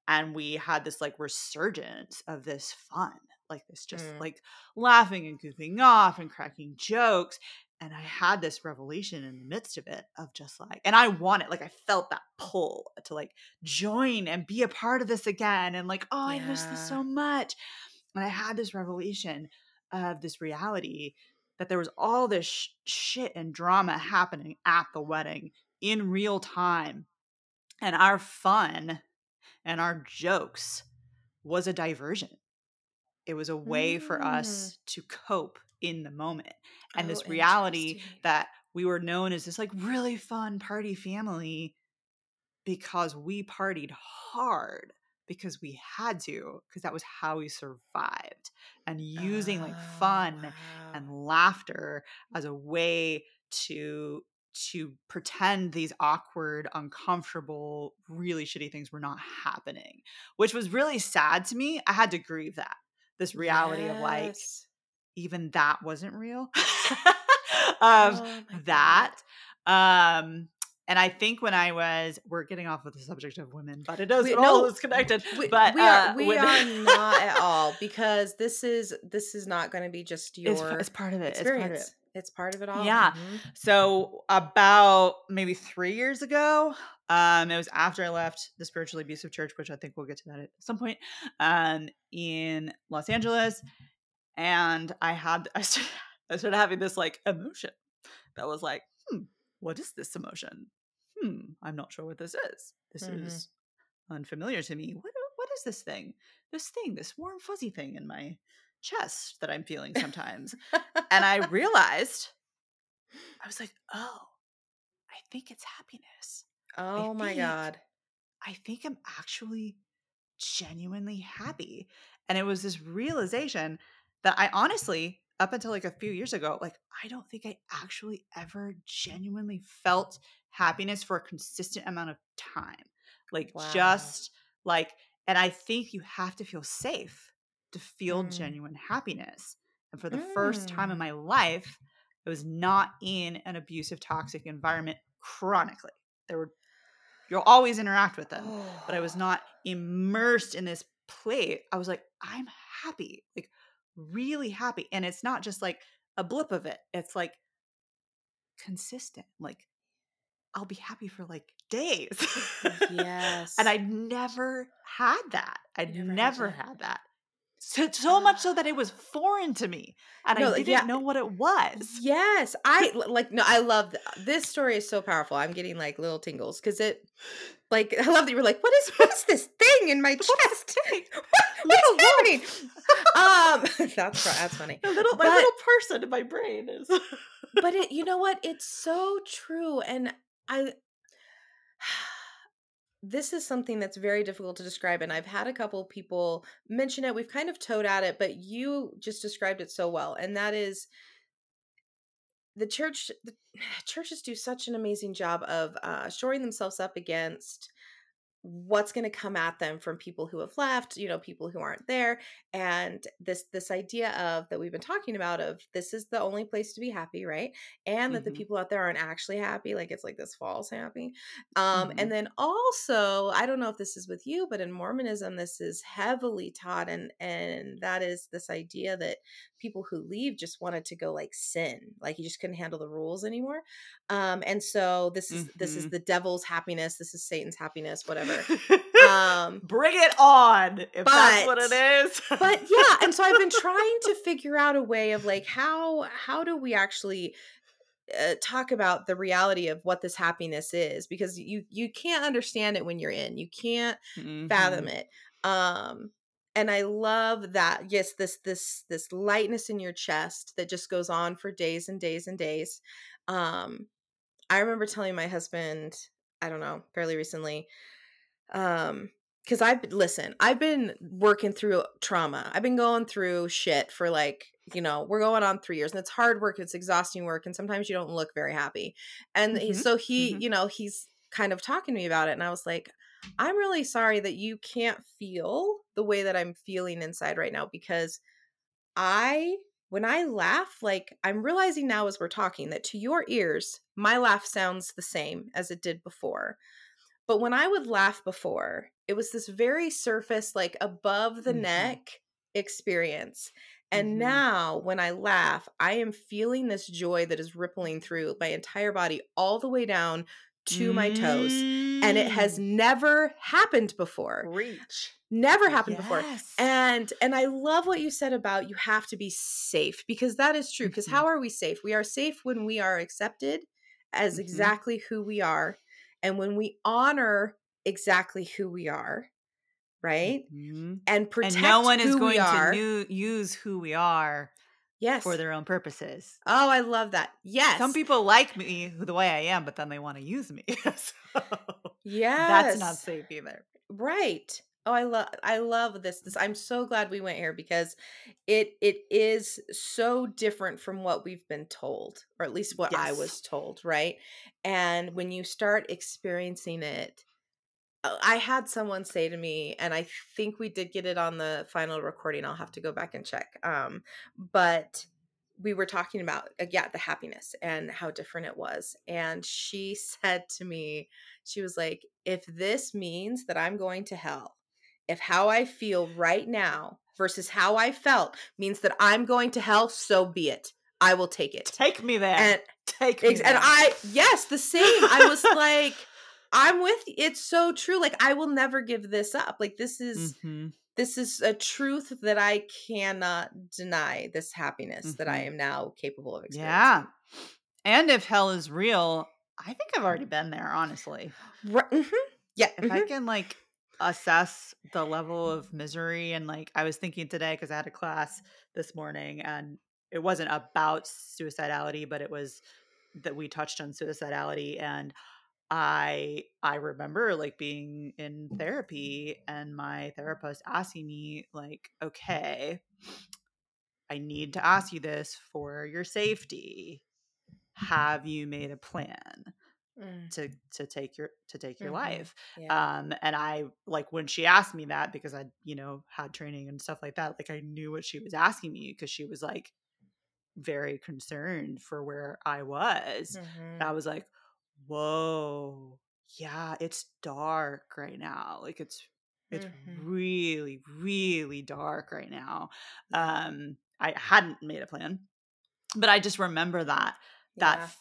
And we had this like resurgence of this fun, like this just like laughing and goofing off and cracking jokes. And I had this revelation in the midst of it of just like, and I wanted, like, I felt that pull to like join and be a part of this again. And like, oh, yeah. I miss this so much. And I had this revelation of this reality that there was all this shit and drama happening at the wedding in real time. And our fun and our jokes was a diversion. It was a way for us to cope in the moment. And this reality that we were known as this like really fun party family because we partied hard because we had to, because that was how we survived, and using like fun and laughter as a way to pretend these awkward, uncomfortable, really shitty things were not happening, which was really sad to me. I had to grieve that, this reality of like, even that wasn't real. And I think when I was, we're getting off of the subject of women, but it does, all is connected. We are not at all, because this is not going to be just your experience. It's part of it. It's part of it all. Yeah. Mm-hmm. So about maybe 3 years ago, it was after I left the spiritually abusive church, which I think we'll get to that at some point, in Los Angeles. And I started having this like emotion that was like, what is this emotion? I'm not sure what this is. This is unfamiliar to me. What is this thing? This warm, fuzzy thing in my chest that I'm feeling sometimes. And I realized, I was like, oh, I think it's happiness. Oh my God. I think I'm actually genuinely happy. And it was this realization that I honestly, up until like a few years ago, like, I don't think I actually ever genuinely felt happiness for a consistent amount of time. Like, just like, and I think you have to feel safe to feel genuine happiness. And for the first time in my life, I was not in an abusive, toxic environment chronically. You'll always interact with them, but I was not immersed in this place. I was like, I'm happy. Like, really happy. And it's not just like a blip of it. It's like consistent. Like, I'll be happy for like days. Yes. And I never had that. I never had that. So much so that it was foreign to me, and I didn't know what it was. Yes. I love this story is so powerful. I'm getting like little tingles because it, like, I love that you were like, what's this thing in my chest? What's happening? That's funny. My little person in my brain is. But it, you know what? It's so true. And this is something that's very difficult to describe, and I've had a couple people mention it. We've kind of toed at it, but you just described it so well. And that is, the churches do such an amazing job of shoring themselves up against what's going to come at them from people who have left, you know, people who aren't there. And this idea of, that we've been talking about, of this is the only place to be happy, right? And that the people out there aren't actually happy. Like, it's like this false happy. And then also, I don't know if this is with you, but in Mormonism, this is heavily taught. And that is this idea that people who leave just wanted to go like sin, like you just couldn't handle the rules anymore. And so this is the devil's happiness. This is Satan's happiness, whatever. Bring it on, if that's what it is. But yeah, and so I've been trying to figure out a way of like, how do we actually talk about the reality of what this happiness is, because you can't understand it when you're in. You can't fathom it. And I love that. Yes, this lightness in your chest that just goes on for days and days and days. I remember telling my husband, I don't know, fairly recently, Because I've been working through trauma. I've been going through shit for we're going on 3 years, and it's hard work. It's exhausting work. And sometimes you don't look very happy. And he's kind of talking to me about it. And I was like, I'm really sorry that you can't feel the way that I'm feeling inside right now, because when I laugh, I'm realizing now as we're talking that to your ears, my laugh sounds the same as it did before. But when I would laugh before, it was this very surface, above the neck experience. And now when I laugh, I am feeling this joy that is rippling through my entire body all the way down to my toes. And it has never happened before. Reach. Never happened before. And I love what you said about you have to be safe, because that is true. Because how are we safe? We are safe when we are accepted as exactly who we are. And when we honor exactly who we are, right? And protect who we are. And no one is going to use who we are for their own purposes. Oh, I love that. Yes. Some people like me the way I am, but then they want to use me. So yes. That's not safe either. Right. Oh, I love this. I'm so glad we went here, because it is so different from what we've been told, or at least what I was told, right? And when you start experiencing it, I had someone say to me, and I think we did get it on the final recording. I'll have to go back and check. But we were talking about, the happiness and how different it was. And she said to me, she was like, if this means that I'm going to hell, if how I feel right now versus how I felt means that I'm going to hell, so be it. I will take it. Take me there. Take me there. And the same. I was like, I'm with you. It's so true. I will never give this up. This is a truth that I cannot deny, this happiness that I am now capable of experiencing. Yeah. And if hell is real, I think I've already been there, honestly. Right. Yeah. If I can assess the level of misery, and I was thinking today, because I had a class this morning, and it wasn't about suicidality, but it was that we touched on suicidality, and I remember being in therapy and my therapist asking me okay, I need to ask you this for your safety. Have you made a plan to take your life? Yeah. And I when she asked me that, because I had training and stuff like that, I knew what she was asking me, because she was very concerned for where I was. And I was like, whoa, yeah, it's dark right now. It's really, really dark right now. I hadn't made a plan, but I just remember that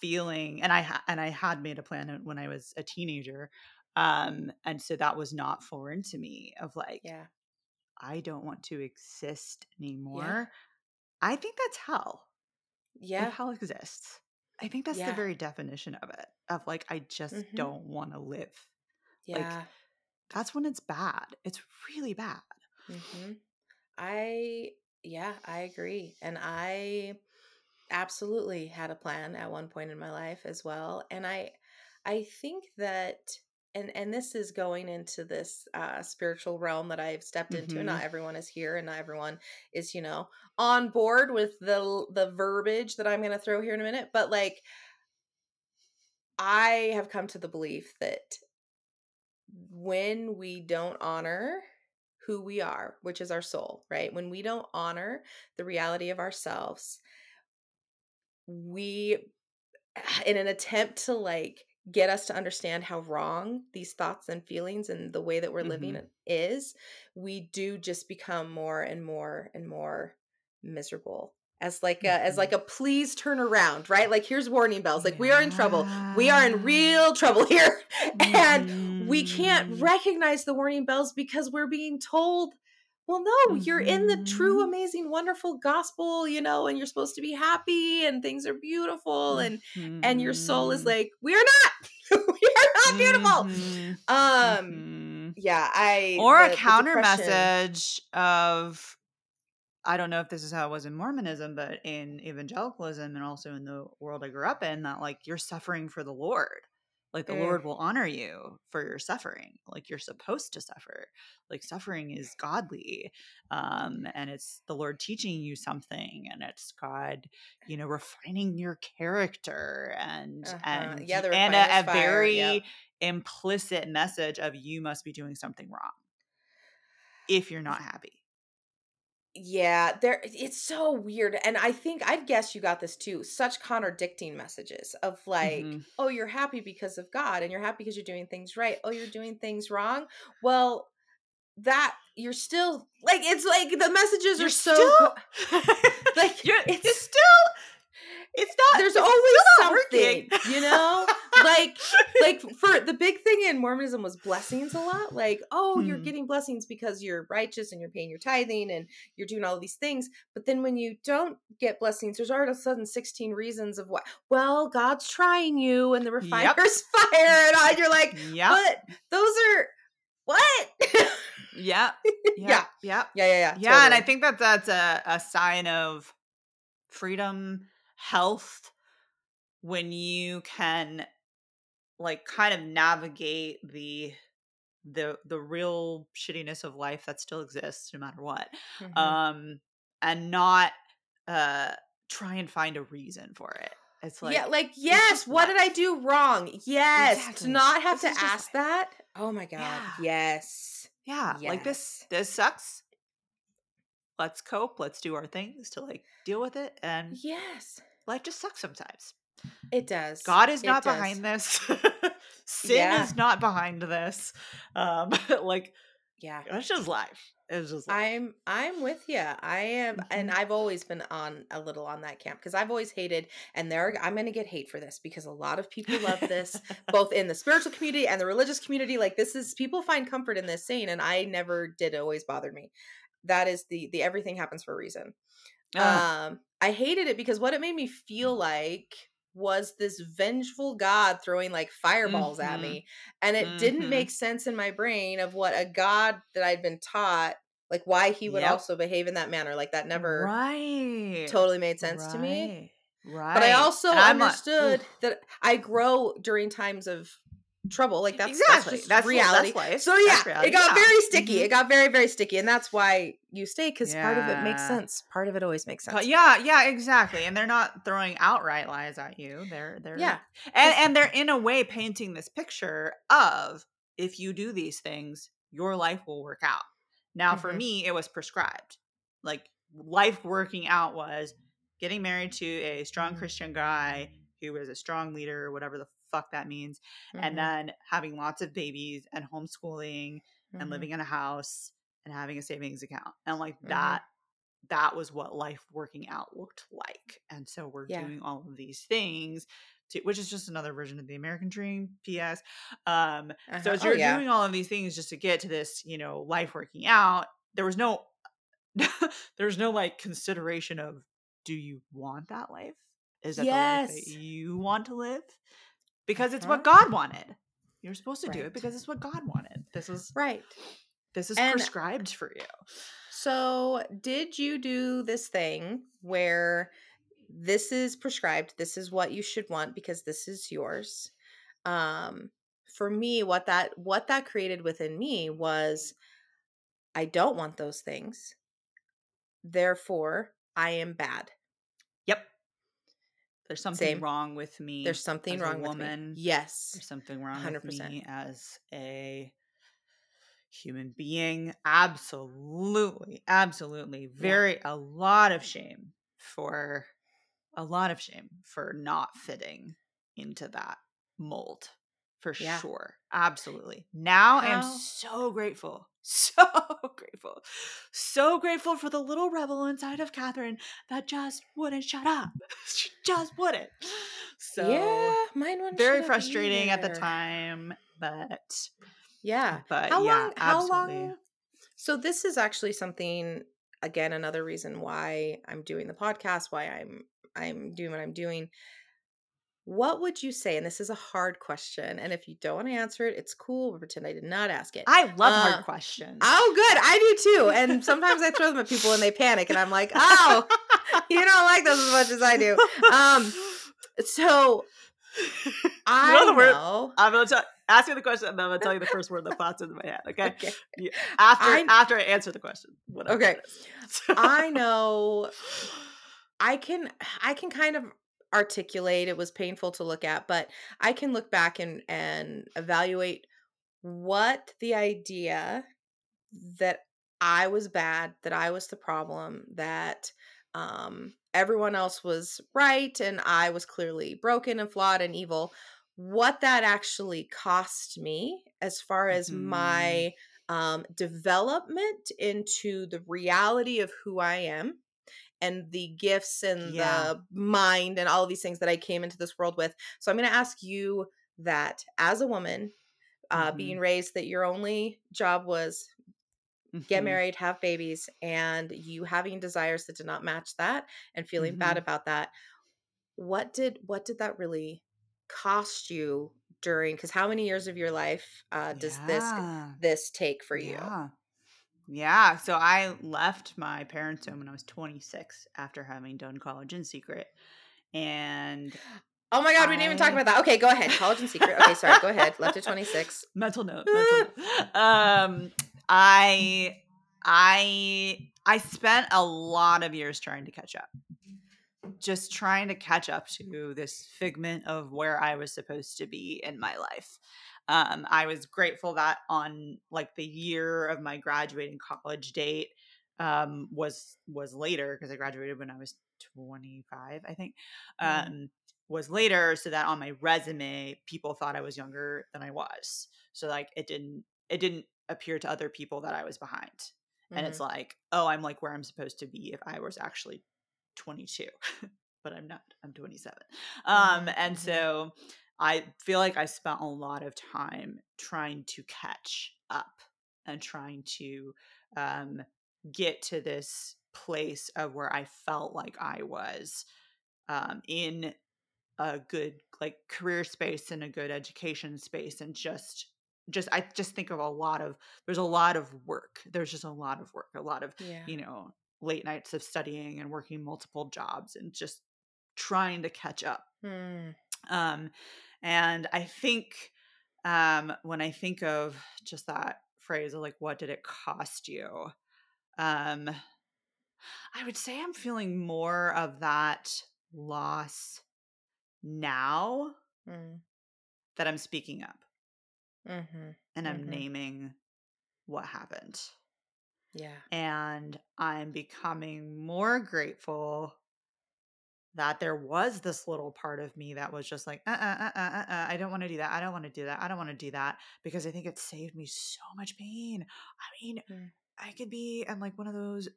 feeling. And I had made a plan when I was a teenager. And so that was not foreign to me of I don't want to exist anymore. Yeah. I think that's hell. Yeah. If hell exists. I think that's the very definition of it, of I just don't want to live. Yeah. That's when it's bad. It's really bad. I agree. And I absolutely had a plan at one point in my life as well. And I think that, and this is going into this spiritual realm that I've stepped into. Not everyone is here, and not everyone is, on board with the verbiage that I'm going to throw here in a minute. But I have come to the belief that when we don't honor who we are, which is our soul, right? When we don't honor the reality of ourselves, we, in an attempt to get us to understand how wrong these thoughts and feelings and the way that we're living is, we do just become more and more and more miserable, as a please turn around, right? Here's warning bells. We are in trouble. We are in real trouble here. And we can't recognize the warning bells, because we're being told, well, no, you're in the true, amazing, wonderful gospel, and you're supposed to be happy, and things are beautiful, and your soul is we are not, beautiful. A counter message of, I don't know if this is how it was in Mormonism, but in evangelicalism, and also in the world I grew up in, that you're suffering for the Lord. Like the Lord will honor you for your suffering. Like you're supposed to suffer. Like suffering is godly. And it's the Lord teaching you something, and it's God, you know, refining your character and a very implicit message of you must be doing something wrong if you're not happy. Yeah, it's so weird. And I think, I'd guess you got this too, such contradicting messages of like, oh, you're happy because of God, and you're happy because you're doing things right. Oh, you're doing things wrong. Well, that you're still like, it's like the messages you're are so still, like it's still, it's not, there's always something, you know, like for the big thing in Mormonism was blessings a lot. Like, oh, you're getting blessings because you're righteous and you're paying your tithing and you're doing all of these things. But then when you don't get blessings, there's all of a sudden 16 reasons of why. Well, God's trying you and the refiner's fire. And all, you're like, but those are what? Totally. And I think that that's a sign of freedom, health, when you can like kind of navigate the real shittiness of life that still exists no matter what, and not try and find a reason for it. It's like, yes, what did I do wrong? Yes, to not have to ask that. Oh my God. Yeah. Like this sucks. Let's cope. Let's do our things to like deal with it. And life just sucks sometimes. It does. God is not behind this. Sin is not behind this. It's just life. It's just life. I'm with you. I am, and I've always been a little on that camp because I've always hated. And I'm going to get hate for this because a lot of people love this, both in the spiritual community and the religious community. Like this is, people find comfort in this saying, and I never did. It always bothered me. That is the everything happens for a reason. I hated it because what it made me feel like was this vengeful God throwing like fireballs at me. And it didn't make sense in my brain of what a God that I'd been taught, like why he would also behave in that manner. Like that never totally made sense to me. But I also understood that I grow during times of trouble. Like that's reality. That's so it got very sticky. It got very, very sticky. And that's why you stay, because part of it makes sense. Part of it always makes sense. But yeah, exactly. And they're not throwing outright lies at you. They're and they're in a way painting this picture of if you do these things, your life will work out. Now for me, it was prescribed. Like life working out was getting married to a strong Christian guy who is a strong leader, or whatever the fuck that means, and then having lots of babies and homeschooling and living in a house and having a savings account, and like that was what life working out looked like. And so we're doing all of these things to, which is just another version of the American dream, PS. So as you're doing all of these things just to get to this, you know, life working out, there was no there's no like consideration of, do you want that life? Is that the life that you want to live? Because it's what God wanted. You're supposed to do it because it's what God wanted. This is This is prescribed for you. So did you do this thing where this is prescribed? This is what you should want because this is yours. For me, what that created within me was, I don't want those things. Therefore, I am bad. Yep. There's something wrong with me. There's something wrong with me. Yes. There's something wrong 100%. With me as a human being. Absolutely. Absolutely. A lot of shame for not fitting into that mold. For sure. Absolutely. Now I am so grateful. So grateful. So grateful for the little rebel inside of Katherine that just wouldn't shut up. She just wouldn't. So mine wouldn't. Very frustrating at the time, but But how long? So this is actually something, again, another reason why I'm doing the podcast, why I'm doing what I'm doing. What would you say? And this is a hard question. And if you don't want to answer it, it's cool. We'll pretend I did not ask it. I love hard questions. Oh, good. I do too. And sometimes I throw them at people and they panic. And I'm like, oh, you don't like those as much as I do. So I know. Ask me the question, and then I'm going to tell you the first word that pops into my head, okay? Yeah. After I answer the question. Okay. I know. I can kind of articulate. It was painful to look at, but I can look back and evaluate what the idea that I was bad, that I was the problem, that everyone else was right, and I was clearly broken and flawed and evil, what that actually cost me as far as my development into the reality of who I am and the gifts and the mind and all of these things that I came into this world with. So I'm going to ask you that as a woman, being raised that your only job was get married, have babies, and you having desires that did not match that and feeling bad about that, what did that really cost you during, because how many years of your life does this take for you? Yeah. So I left my parents' home when I was 26 after having done college in secret. And oh my God, we didn't even talk about that. Okay, go ahead. College in secret. Okay, sorry. Go ahead. Left at 26. Mental note. I spent a lot of years trying to catch up. Just trying to catch up to this figment of where I was supposed to be in my life. I was grateful that on like the year of my graduating college date was later, because I graduated when I was 25, I think, was later, so that on my resume, people thought I was younger than I was. So like it didn't appear to other people that I was behind. And it's like, oh, I'm like where I'm supposed to be if I was actually 22, but I'm not, I'm 27. And so I feel like I spent a lot of time trying to catch up and trying to get to this place of where I felt like I was in a good like career space and a good education space, and I just think of a lot of work, a lot of, you know, late nights of studying and working multiple jobs and just trying to catch up. And I think when I think of just that phrase of like, what did it cost you? I would say I'm feeling more of that loss now that I'm speaking up and I'm naming what happened. Yeah. And I'm becoming more grateful that there was this little part of me that was just like, I don't want to do that. I don't want to do that. I don't want to do that, because I think it saved me so much pain. I mean, I could be in like one of those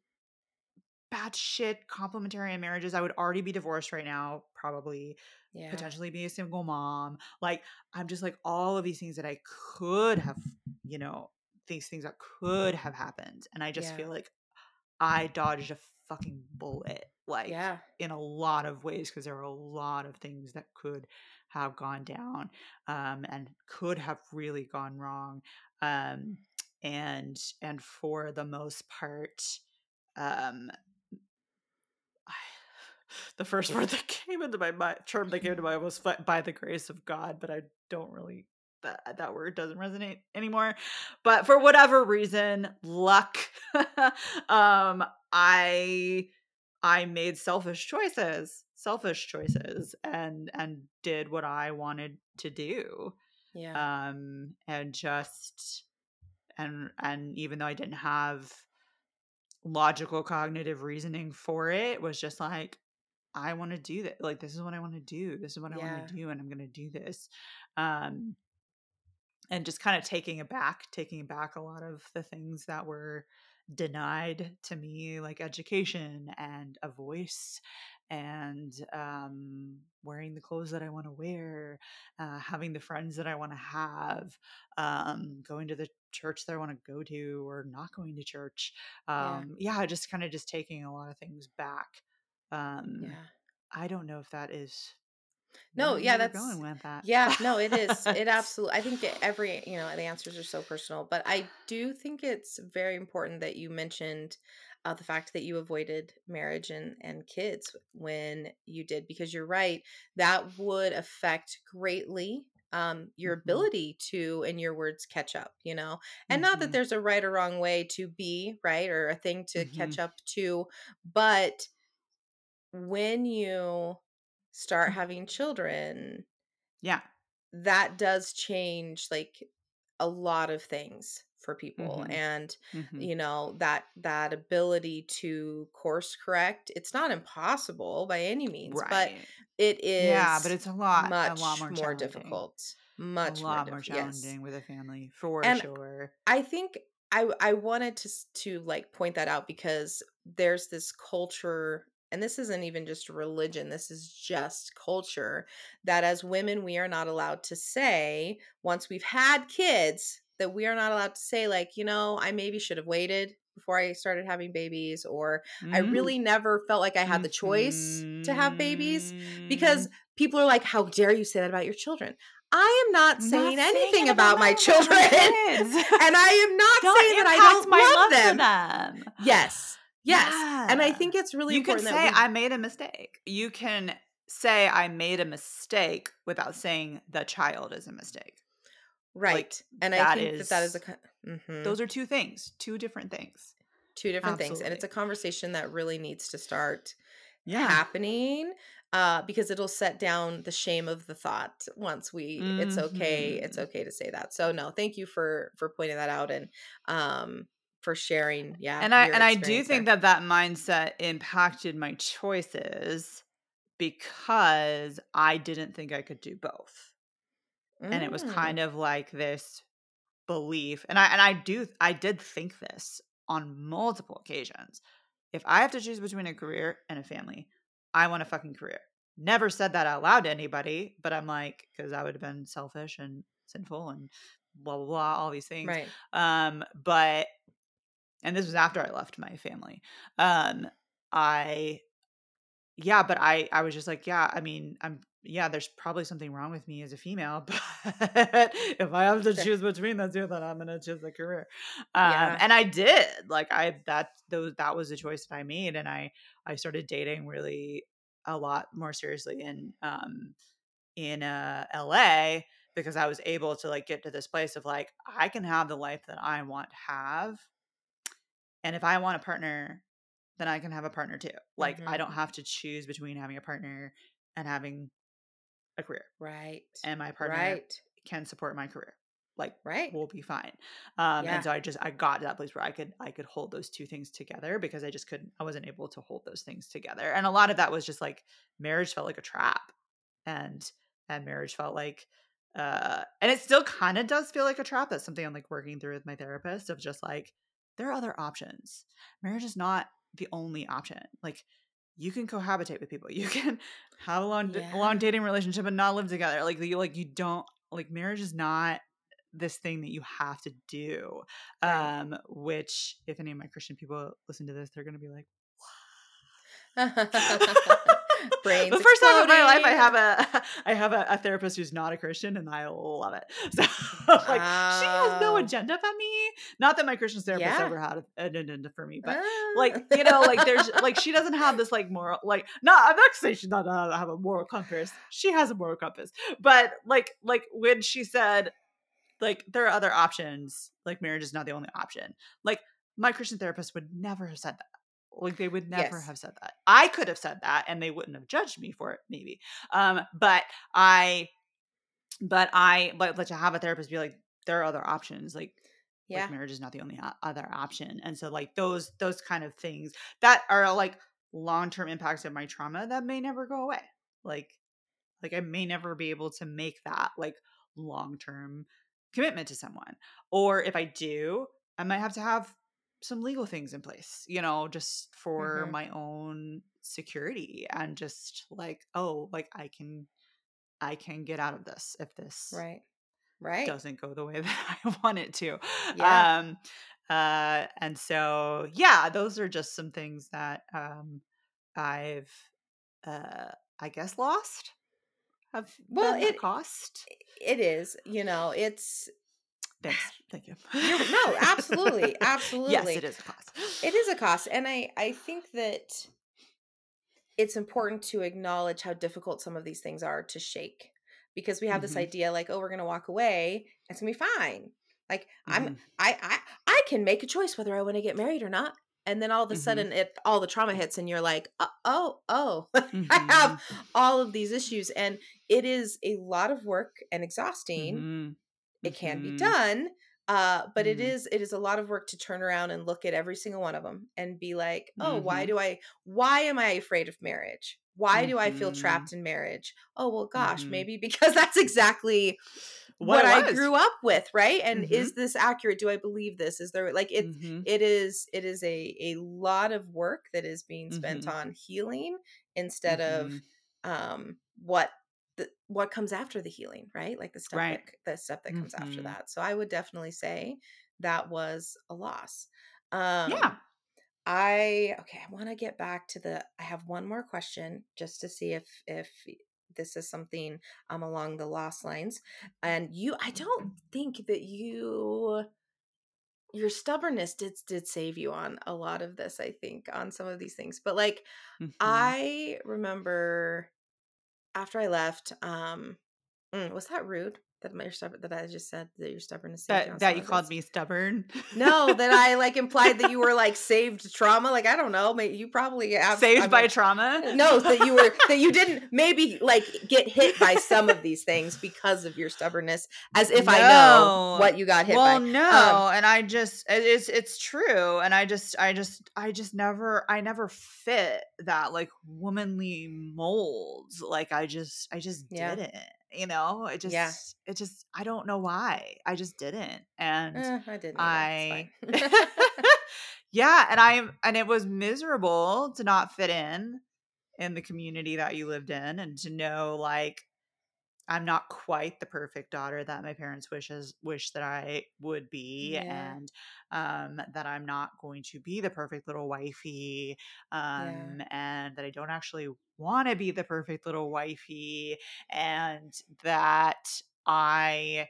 batshit complementarian marriages. I would already be divorced right now, probably, potentially be a single mom. Like, I'm just like all of these things that I could have, you know, these things that could have happened. And I just feel like I dodged a fucking bullet, like in a lot of ways, because there were a lot of things that could have gone down and could have really gone wrong. And for the most part, the first word that came into my mind, term that came to my mind was by the grace of God, but I don't really, that word doesn't resonate anymore. But for whatever reason, luck, I made selfish choices and did what I wanted to do. Yeah. And even though I didn't have logical cognitive reasoning for it, it was just like, I want to do that. Like, this is what I want to do. This is what I want to do. And I'm going to do this. And just kind of taking back a lot of the things that were denied to me, like education and a voice and wearing the clothes that I want to wear, having the friends that I want to have, going to the church that I want to go to or not going to church. Just kind of just taking a lot of things back. I don't know if that is No, yeah, that's going with that. Yeah, no, it is. It absolutely, I think every, you know, the answers are so personal, but I do think it's very important that you mentioned the fact that you avoided marriage and kids when you did, because you're right, that would affect greatly your ability to, in your words, catch up, you know, and not that there's a right or wrong way to be, right, or a thing to catch up to, but when you start having children, yeah, that does change like a lot of things for people. And, you know, that ability to course correct, it's not impossible by any means, but it is, yeah, but it's a lot more difficult, much more challenging with a family for sure. I think I wanted to like point that out because there's this culture, and this isn't even just religion, this is just culture, that as women, we are not allowed to say, once we've had kids, that we are not allowed to say, like, you know, I maybe should have waited before I started having babies, or I really never felt like I had the choice to have babies, because people are like, how dare you say that about your children? I am not saying anything about my children. And I am not saying that I don't love them. Yes. Yeah. And I think it's really important. You can say I made a mistake. You can say I made a mistake without saying the child is a mistake. Right. Like, and I think that is a those are two things, two different Absolutely. Things. And it's a conversation that really needs to start happening because it'll set down the shame of the thought once we it's okay to say that. So no, thank you for pointing that out and for sharing. Yeah. And I do think that mindset impacted my choices because I didn't think I could do both. And it was kind of like this belief. And I did think this on multiple occasions. If I have to choose between a career and a family, I want a fucking career. Never said that out loud to anybody, but I'm like, because I would have been selfish and sinful and blah, blah, blah, all these things. Right. And this was after I left my family. I was just like, yeah, I mean, there's probably something wrong with me as a female, but if I have to choose between the two, then I'm going to choose a career. And I did, like, that was the choice that I made. And I started dating really a lot more seriously in LA, because I was able to like get to this place of like, I can have the life that I want to have. And if I want a partner, then I can have a partner too. Like I don't have to choose between having a partner and having a career. Right. And my partner can support my career. Like we'll be fine. And so I got to that place where I could hold those two things together, because I just couldn't, I wasn't able to hold those things together. And a lot of that was just like marriage felt like a trap, and marriage felt like and it still kind of does feel like a trap. That's something I'm like working through with my therapist, of just like, there are other options. Marriage is not the only option. Like, you can cohabitate with people. You can have a long dating relationship and not live together. Like, you don't marriage is not this thing that you have to do. Right. Which, if any of my Christian people listen to this, they're going to be like, what? Brains the first exploding. Time in my life I have a therapist who's not a Christian, and I love it. So like she has no agenda for me. Not that my Christian therapist ever had an agenda for me, but like, you know, like there's like, she doesn't have this like moral, like, no, I'm not saying she doesn't have a moral compass. She has a moral compass. But like when she said like there are other options, like marriage is not the only option. Like my Christian therapist would never have said that. Like they would never have said that. I could have said that and they wouldn't have judged me for it, maybe. But to have a therapist be like, there are other options. Like marriage is not the only other option. And so like those kind of things that are like long-term impacts of my trauma that may never go away. Like I may never be able to make that like long-term commitment to someone. Or if I do, I might have to have some legal things in place, you know, just for my own security, and just like, oh, like I can get out of this if this doesn't go the way that I want it to. Yeah. And so, yeah, those are just some things that I've, I guess lost of the cost? It is. You know, it's... Thanks. Thank you. No, absolutely. Absolutely. Yes, it is a cost. It is a cost. And I think that it's important to acknowledge how difficult some of these things are to shake, because we have this idea like, oh, we're going to walk away. It's going to be fine. Like I can make a choice whether I want to get married or not. And then all of a sudden it, all the trauma hits and you're like, oh, I have all of these issues, and it is a lot of work and exhausting. It can be done, but it is a lot of work to turn around and look at every single one of them and be like, oh, why am I afraid of marriage? Why do I feel trapped in marriage? Oh, well, gosh, maybe because that's exactly what I grew up with. Right. And is this accurate? Do I believe this? Is there like, it is a lot of work that is being spent on healing instead of what comes after the healing, right? Like the stuff that comes after that. So I would definitely say that was a loss. I want to get back to I have one more question just to see if this is something along the loss lines. And I don't think that your stubbornness did save you on a lot of this, I think, on some of these things. But like, I remember after I left, was that rude? That I just said that your stubbornness that you called me stubborn. No, that I like implied that you were like saved trauma. Like I don't know, maybe you probably by trauma. No, that you didn't maybe like get hit by some of these things because of your stubbornness. As if I know what you got hit by. Well, no, and I just it's true, and I just never fit that like womanly mold. Like I just didn't. You know, I don't know why. I just didn't. And I didn't. And it was miserable to not fit in the community that you lived in, and to know like, I'm not quite the perfect daughter that my parents wish that I would be, and that I'm not going to be the perfect little wifey, and that I don't actually want to be the perfect little wifey, and that I'm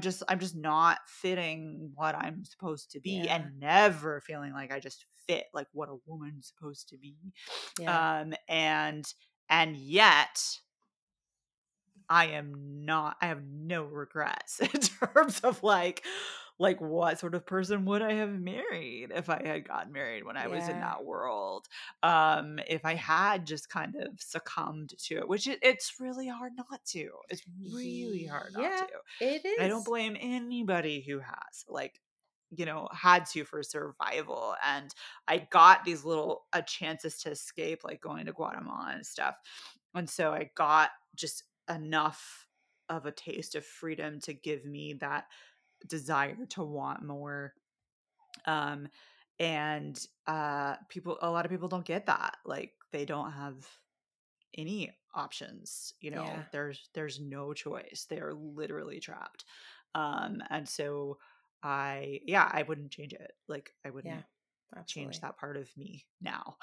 just not fitting what I'm supposed to be, and never feeling like I just fit like what a woman's supposed to be, and yet. I have no regrets in terms of like what sort of person would I have married if I had gotten married when I was in that world? If I had just kind of succumbed to it, which it's really hard not to. It's really hard not to. It is. I don't blame anybody who has had to for survival. And I got these little chances to escape, like going to Guatemala and stuff. And so I got just enough of a taste of freedom to give me that desire to want more. A lot of people don't get that. Like they don't have any options, there's no choice. They are literally trapped. And so I wouldn't change it. Like I wouldn't change that part of me now.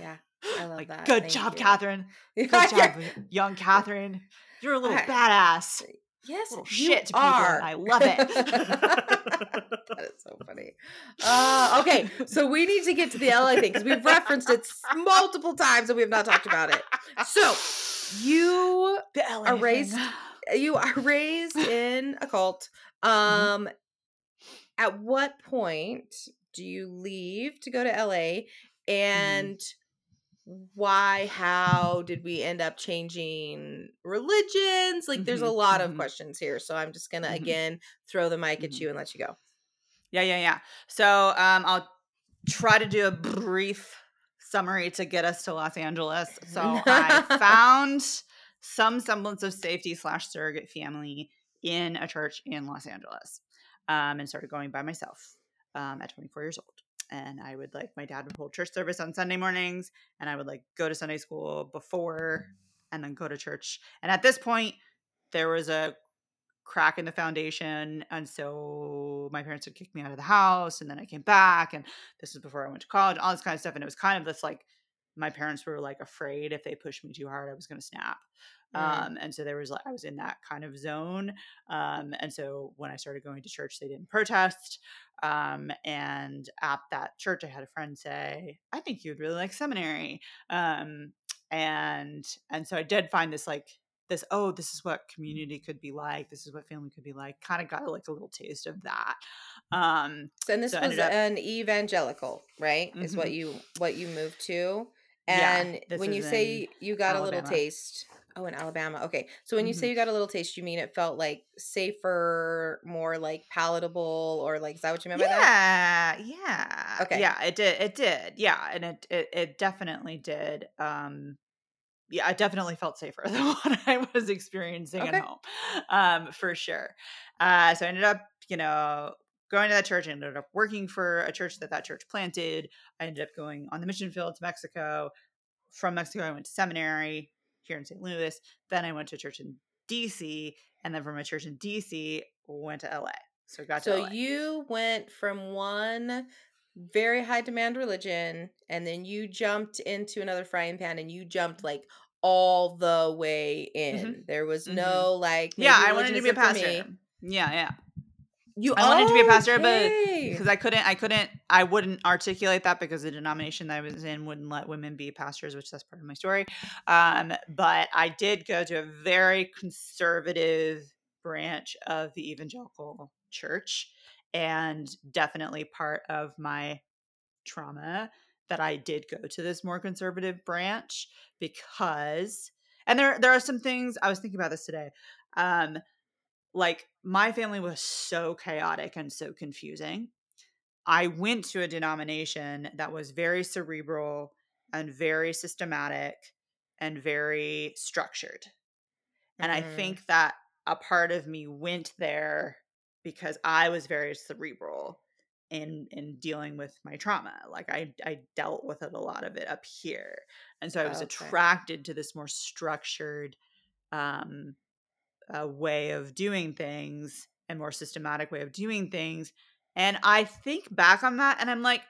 Yeah. I love that. Good job, Katherine. Good job, young Katherine. You're a little badass. Yes, little you shit are. I love it. That is so funny. Okay, so we need to get to the LA thing because we've referenced it multiple times and we have not talked about it. So you are raised in a cult. At what point do you leave to go to LA, and how did we end up changing religions? Like there's a lot of questions here. So I'm just going to, again, throw the mic at you and let you go. Yeah. So I'll try to do a brief summary to get us to Los Angeles. So I found some semblance of safety / surrogate family in a church in Los Angeles, and started going by myself at 24 years old. And I would my dad would hold church service on Sunday mornings, and I would go to Sunday school before and then go to church. And at this point there was a crack in the foundation. And so my parents would kick me out of the house, and then I came back, and this was before I went to college, all this kind of stuff. And it was kind of this, my parents were afraid if they pushed me too hard, I was going to snap. And so there was, I was in that kind of zone. And so when I started going to church, they didn't protest. And at that church, I had a friend say, I think you'd really like seminary. And so I did find this, this is what community could be like. This is what family could be like. Kind of got a little taste of that. And this was an evangelical, right? Mm-hmm. Is what you moved to. And yeah, when you say you got Alabama. A little taste, in Alabama. Okay. So when you say you got a little taste, you mean it felt like safer, more like palatable, or is that what you meant by that? Yeah. Okay. Yeah, it did. Yeah. And it definitely did. Yeah, I definitely felt safer than what I was experiencing at home, for sure. So I ended up, going to that church. I ended up working for a church that church planted. I ended up going on the mission field to Mexico. From Mexico, I went to seminary here in St. Louis. Then I went to a church in DC. And then from a church in DC, went to LA. So I got to LA. So you went from one very high demand religion, and then you jumped into another frying pan, and you jumped all the way in. Mm-hmm. There was no I wanted to be a pastor. Yeah. I wanted to be a pastor, but because I wouldn't articulate that because the denomination that I was in wouldn't let women be pastors, which that's part of my story. But I did go to a very conservative branch of the evangelical church. And definitely part of my trauma that I did go to this more conservative branch because, and there are some things, I was thinking about this today. My family was so chaotic and so confusing. I went to a denomination that was very cerebral and very systematic and very structured. And I think that a part of me went there because I was very cerebral in dealing with my trauma. I dealt with it, a lot of it up here. And so I was attracted to this more structured way of doing things and more systematic way of doing things. And I think back on that and I'm like,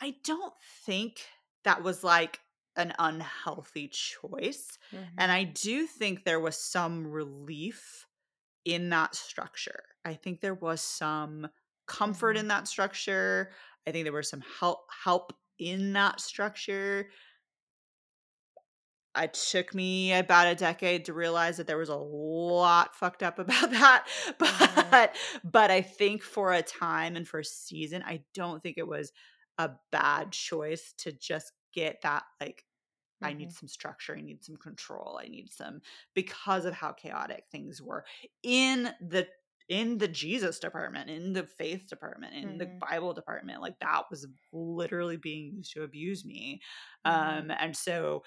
I don't think that was an unhealthy choice. Mm-hmm. And I do think there was some relief in that structure. I think there was some comfort in that structure. I think there was some help in that structure. It took me about a decade to realize that there was a lot fucked up about that. But I think for a time and for a season, I don't think it was a bad choice to just get that I need some structure. I need some control. I need some, because of how chaotic things were in the Jesus department, in the faith department, in the Bible department. That was literally being used to abuse me. And so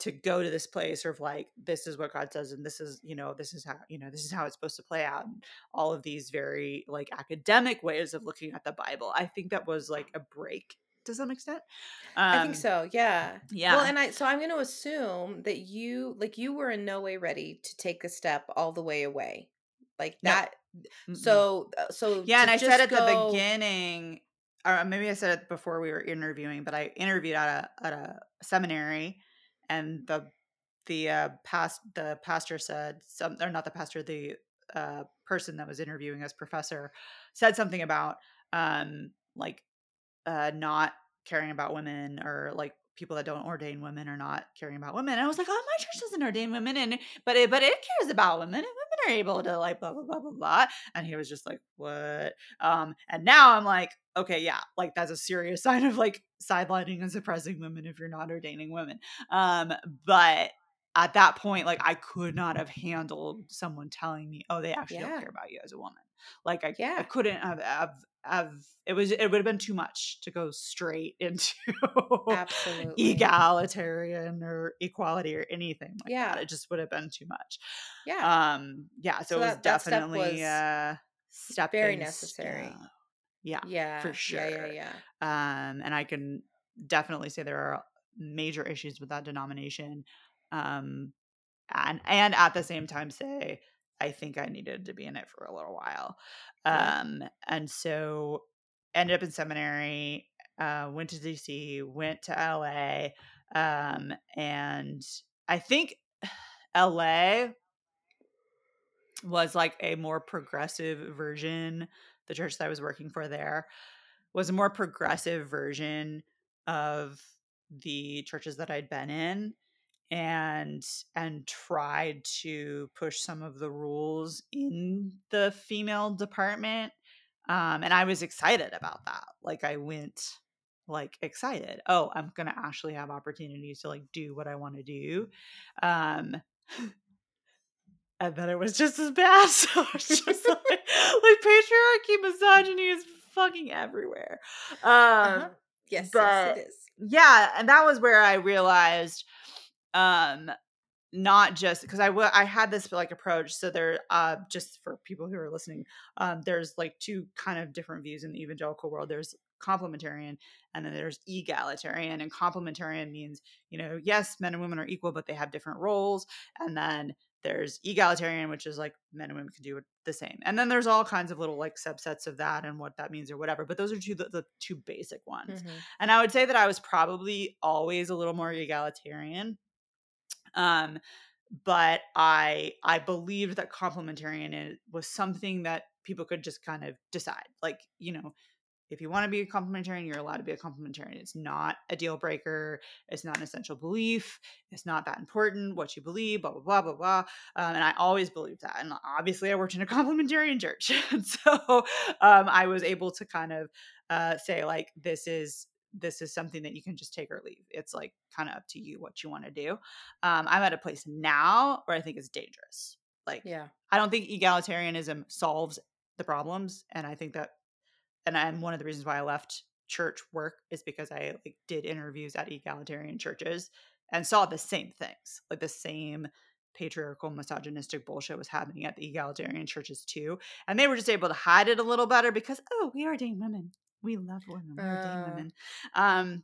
to go to this place of this is what God says, and this is, this is how it's supposed to play out. And all of these very academic ways of looking at the Bible. I think that was a break to some extent. I think so. Yeah. Yeah. Well, and so I'm going to assume that you were in no way ready to take a step all the way away that. No. So yeah. And I said at the beginning, or maybe I said it before we were interviewing, but I interviewed at a seminary, and the pastor said something, or not the pastor, the person that was interviewing us, professor, said something about, not caring about women, or people that don't ordain women are not caring about women. And I was like, oh, my church doesn't ordain women, but it cares about women, and women are able to blah blah blah blah blah. And he was just like, what? And now I'm like, okay, yeah, that's a serious sign of sidelining and suppressing women if you're not ordaining women. But at that point, I could not have handled someone telling me, oh, they actually don't care about you as a woman. I couldn't have it would have been too much to go straight into egalitarian or equality or anything that. It just would have been too much. Yeah. So it was definitely a step very necessary. Yeah. Yeah. For sure. Yeah. And I can definitely say there are major issues with that denomination. And at the same time say, I think I needed to be in it for a little while. And so ended up in seminary, went to DC, went to LA. And I think LA was like a more progressive version. The church that I was working for there was a more progressive version of the churches that I'd been in, and tried to push some of the rules in the female department. And I was excited about that. Like I went like excited. Oh, I'm going to actually have opportunities to like do what I want to do. And then it was just as bad. So it's just like patriarchy, misogyny is fucking everywhere. Yes, but, yes, it is. Yeah. And that was where I realized, not just because I had this like approach. So there, just for people who are listening, there's like two kind of different views in the evangelical world. There's complementarian and then there's egalitarian, and complementarian means, you know, yes, men and women are equal, but they have different roles. And then there's egalitarian, which is like men and women can do the same. And then there's all kinds of little like subsets of that and what that means or whatever. But those are the two basic ones. Mm-hmm. And I would say that I was probably always a little more egalitarian. But I believed that complementarian was something that people could just kind of decide. Like, you know, if you want to be a complementarian, you're allowed to be a complementarian. It's not a deal breaker. It's not an essential belief. It's not that important what you believe, blah, blah, blah, blah, blah. And I always believed that. And obviously I worked in a complementarian church. So I was able to kind of say like, this is something that you can just take or leave. It's like kind of up to you what you want to do. I'm at a place now where I think it's dangerous. Like, yeah. I don't think egalitarianism solves the problems. And I think that, and one of the reasons why I left church work is because I like did interviews at egalitarian churches and saw the same things, like the same patriarchal, misogynistic bullshit was happening at the egalitarian churches too. And they were just able to hide it a little better because, oh, we ordain women. We love women. We ordain women.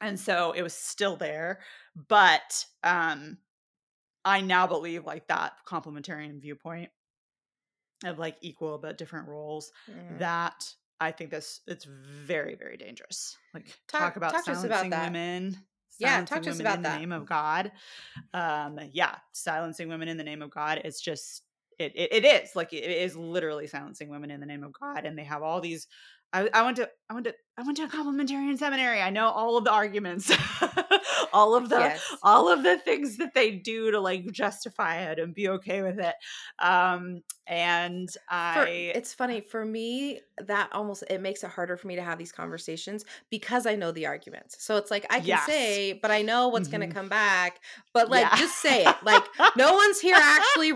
And so it was still there, but I now believe like that complementarian viewpoint of like equal but different roles, that I think it's very, very dangerous. Like talk about silencing women. Yeah, talk to us about that. In the name of God. Yeah, silencing women in the name of God is just it is literally silencing women in the name of God, and they have all these. I went to a complementarian seminary. I know all of the arguments, all of the things that they do to like justify it and be okay with it. It's funny for me that it makes it harder for me to have these conversations because I know the arguments. So it's like, I can say, but I know what's going to come back, but like, just say it. Like no one's here actually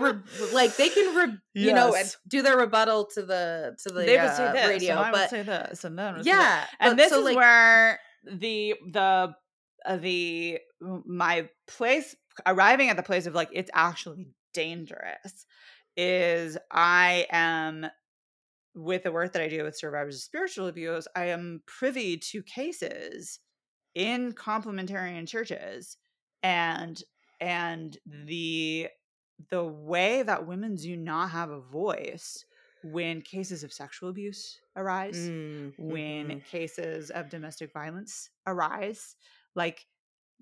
like they can, you know, do their rebuttal to the they would say this, radio, so but say this, and then yeah. And this is like, where my place arriving at the place of like, it's actually dangerous is I am with the work that I do with survivors of spiritual abuse. I am privy to cases in complementarian churches and the way that women do not have a voice when cases of sexual abuse arise, when cases of domestic violence arise. Like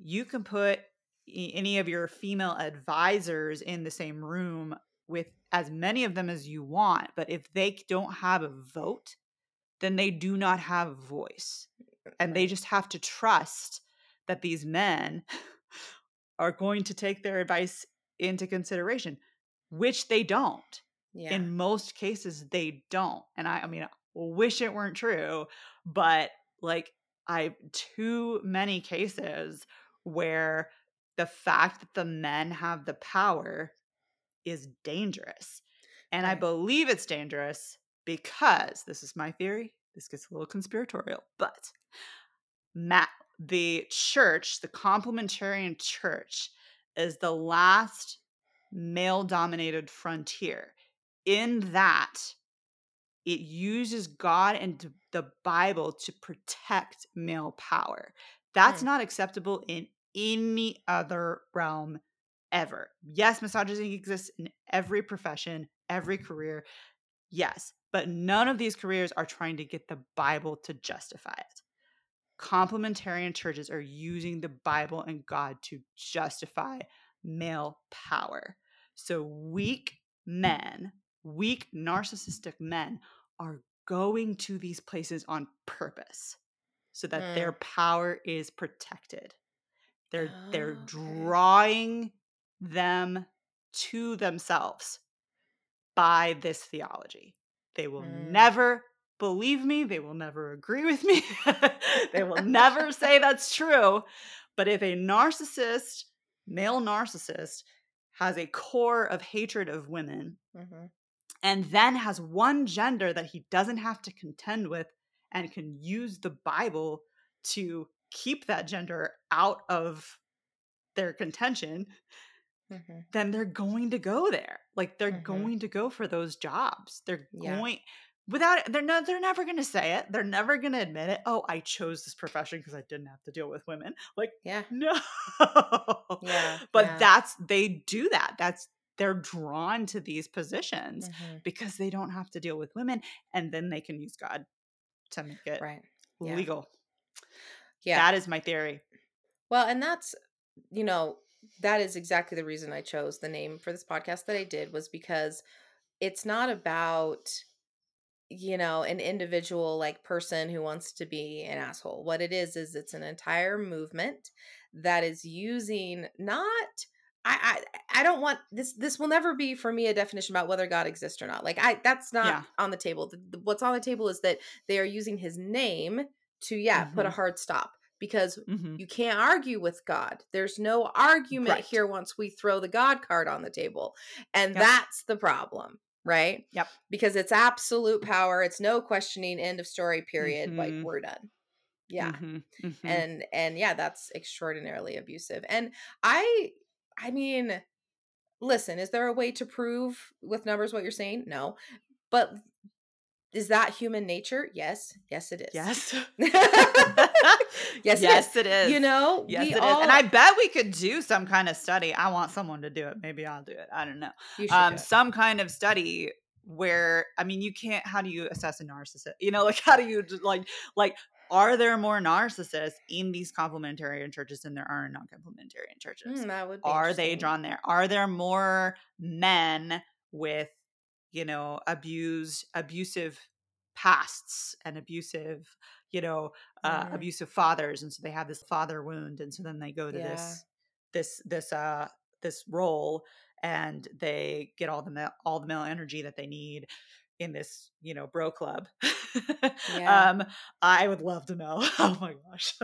you can put any of your female advisors in the same room with as many of them as you want, but if they don't have a vote, then they do not have a voice. And they just have to trust that these men are going to take their advice into consideration, which they don't. Yeah. In most cases, they don't. And I mean, I wish it weren't true, but like I've too many cases where the fact that the men have the power is dangerous. And I believe it's dangerous because this is my theory. This gets a little conspiratorial, but the church, the complementarian church, is the last male-dominated frontier in that it uses God and the Bible to protect male power. That's not acceptable in any other realm ever. Yes, misogyny exists in every profession, every career. Yes, but none of these careers are trying to get the Bible to justify it. Complementarian churches are using the Bible and God to justify male power. So weak men, weak narcissistic men are going to these places on purpose so that their power is protected. They're drawing them to themselves by this theology. They will never believe me. They will never agree with me. They will never say that's true. But if a narcissist, male narcissist, has a core of hatred of women and then has one gender that he doesn't have to contend with and can use the Bible to keep that gender out of their contention, then they're going to go there. Like they're going to go for those jobs. They're going without, they're never going to say it. They're never going to admit it. Oh, I chose this profession because I didn't have to deal with women. Like, no, but that's, they do that. That's, they're drawn to these positions because they don't have to deal with women, and then they can use God to make it legal. Yeah. That is my theory. Well, and that's, you know, that is exactly the reason I chose the name for this podcast that I did, was because it's not about, you know, an individual like person who wants to be an asshole. What it is it's an entire movement that is using I don't want this will never be for me a definition about whether God exists or not. Like that's not on the table. What's on the table is that they are using his name to put a hard stop, because you can't argue with God. There's no argument here once we throw the God card on the table. And that's the problem, right? Yep. Because it's absolute power. It's no questioning, end of story, period. Like we're done. Yeah. And yeah, that's extraordinarily abusive. And I mean, listen, is there a way to prove with numbers what you're saying? No. But is that human nature? Yes. Yes, it is. Yes. Yes, it is. You know, yes, it is. And I bet we could do some kind of study. I want someone to do it. Maybe I'll do it. I don't know. You should do it. Some kind of study where, I mean, you can't, how do you assess a narcissist? You know, like, how do you like, are there more narcissists in these complementarian churches than there are in non-complementarian churches? That would be are they drawn there? Are there more men with, you know, abusive pasts and abusive, you know, abusive fathers? And so they have this father wound. And so then they go to this role, and they get all the male energy that they need in this, you know, bro club. I would love to know. Oh my gosh.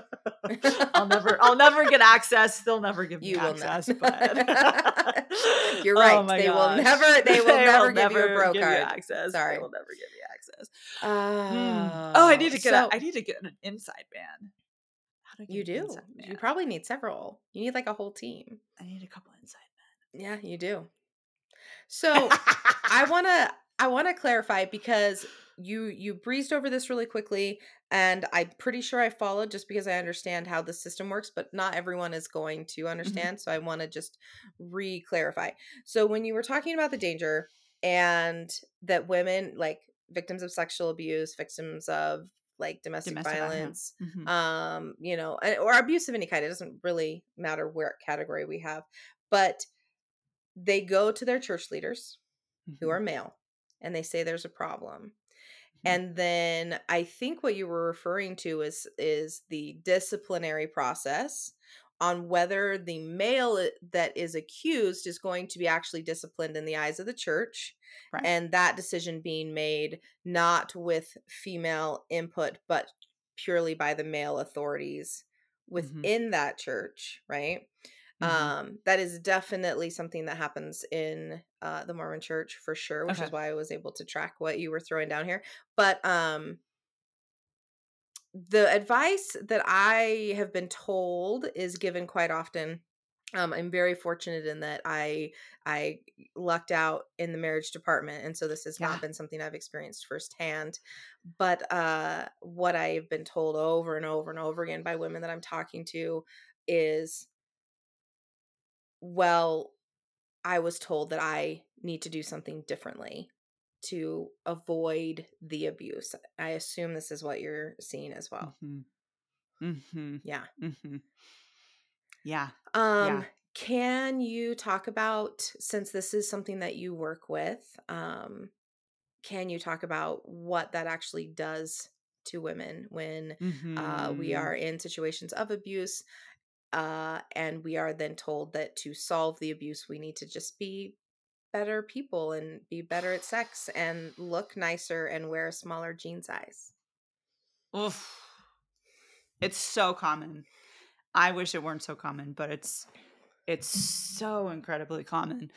I'll never get access. They'll never give me access. But you're right. Oh they gosh. Will never, they will never give you a bro card. Access. Sorry. They will never give me access. Oh, I need to get an inside man. You do. You probably need several. You need like a whole team. I need a couple inside men. Yeah, you do. So I want to clarify, because you breezed over this really quickly, and I'm pretty sure I followed just because I understand how the system works, but not everyone is going to understand. So I want to just re-clarify. So when you were talking about the danger, and that women, like victims of sexual abuse, victims of like domestic violence, you know, or abuse of any kind, it doesn't really matter where category we have, but they go to their church leaders who are male. And they say there's a problem. And then I think what you were referring to is the disciplinary process on whether the male that is accused is going to be actually disciplined in the eyes of the church. Right. And that decision being made not with female input, but purely by the male authorities within that church, right? That is definitely something that happens in the Mormon church for sure, which is why I was able to track what you were throwing down here. But the advice that I have been told is given quite often. I'm very fortunate in that I lucked out in the marriage department. And so this has not been something I've experienced firsthand, but what I've been told over and over and over again by women that I'm talking to is, well, I was told that I need to do something differently to avoid the abuse. I assume this is what you're seeing as well. Yeah. Yeah. Can you talk about, since this is something that you work with, can you talk about what that actually does to women when we are in situations of abuse and we are then told that to solve the abuse, we need to just be better people and be better at sex and look nicer and wear a smaller jean size? Oof. It's so common. I wish it weren't so common, but it's so incredibly common.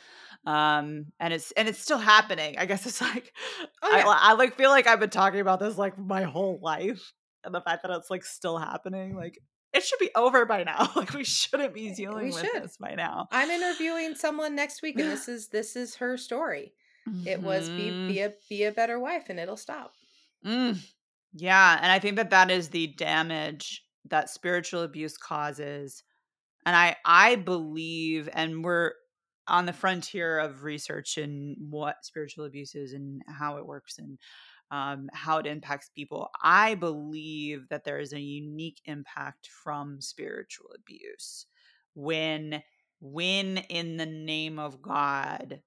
And it's still happening. I guess it's like, oh, yeah. I like feel like I've been talking about this like my whole life, and the fact that it's like still happening, like it should be over by now. Like we shouldn't be dealing with this by now. I'm interviewing someone next week and this is her story. Mm-hmm. It was be a better wife and it'll stop. Mm. Yeah. And I think that is the damage that spiritual abuse causes. And I believe, and we're on the frontier of research in what spiritual abuse is and how it works and how it impacts people. I believe that there is a unique impact from spiritual abuse when in the name of God,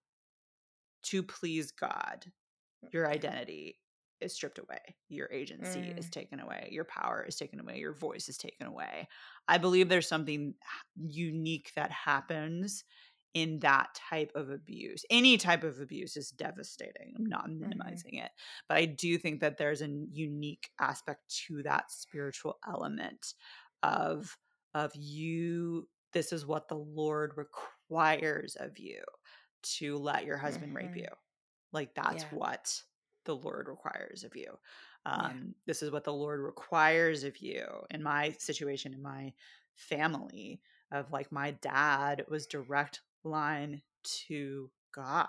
to please God, your identity is stripped away. Your agency is taken away. Your power is taken away. Your voice is taken away. I believe there's something unique that happens in that type of abuse. Any type of abuse is devastating. I'm not minimizing it, but I do think that there's a unique aspect to that spiritual element of you. This is what the Lord requires of you, to let your husband rape you. Like that's what the Lord requires of you. This is what the Lord requires of you. In my situation, in my family, of like my dad was direct line to God,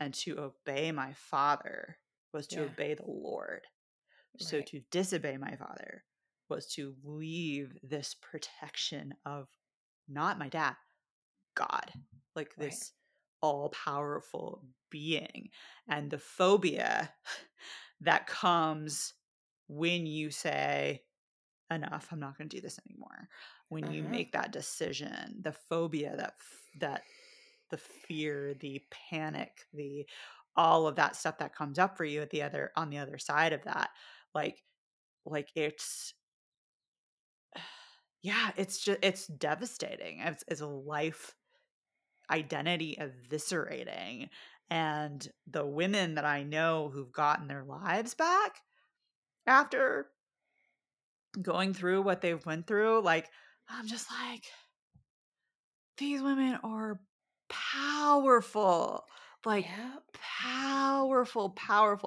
and to obey my father was to obey the Lord. Right. So to disobey my father was to leave this protection of not my dad, God, like this all-powerful being. And the phobia that comes when you say, enough, I'm not going to do this anymore. When you make that decision, the phobia, that the fear, the panic, the all of that stuff that comes up for you at on the other side of that, like it's, it's just, it's devastating. It's a life identity eviscerating. And the women that I know who've gotten their lives back after going through what they've went through, like, I'm just like, these women are powerful, like powerful.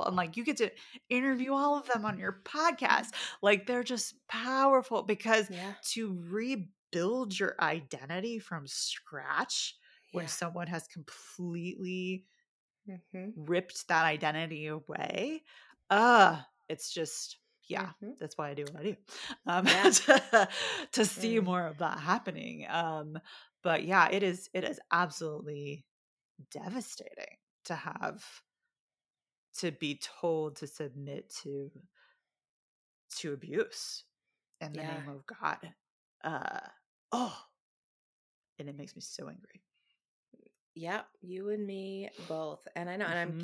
And like, you get to interview all of them on your podcast. Like they're just powerful, because to rebuild your identity from scratch when someone has completely ripped that identity away, it's just, that's why I do what I do, to see more of that happening. But it is absolutely devastating to have to be told to submit to abuse in the name of God. And it makes me so angry. Yeah, you and me both. And I know, and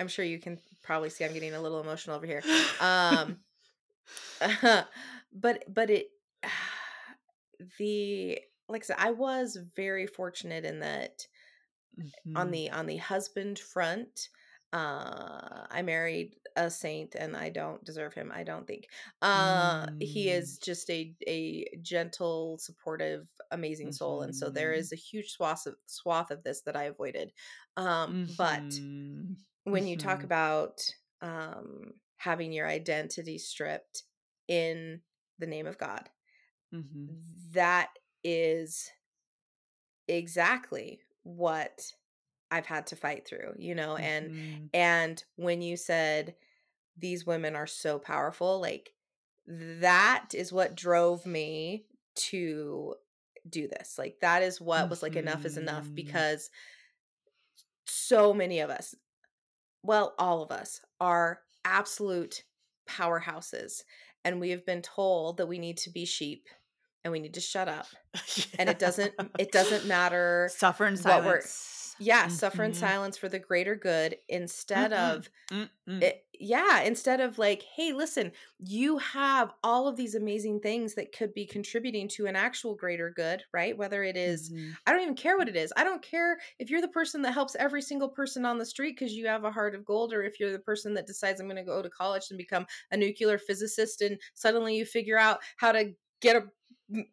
I'm sure you can probably see I'm getting a little emotional over here. But it, like I said, I was very fortunate in that on the husband front, I married a saint, and I don't deserve him, I don't think. He is just a gentle, supportive, amazing soul. And so there is a huge swath of this that I avoided. But when you talk about having your identity stripped in the name of God, that is exactly what I've had to fight through, you know, and when you said these women are so powerful, like that is what drove me to do this. Like that is what was like, enough is enough, because so many of us, well, all of us, are absolute powerhouses, and we have been told that we need to be sheep and we need to shut up. Yeah. And it doesn't matter. Suffer in silence. Yeah. Mm-hmm. Suffer in silence for the greater good instead of, instead of like, hey, listen, you have all of these amazing things that could be contributing to an actual greater good, right? Whether it is, I don't even care what it is. I don't care if you're the person that helps every single person on the street because you have a heart of gold, or if you're the person that decides I'm going to go to college and become a nuclear physicist and suddenly you figure out how to get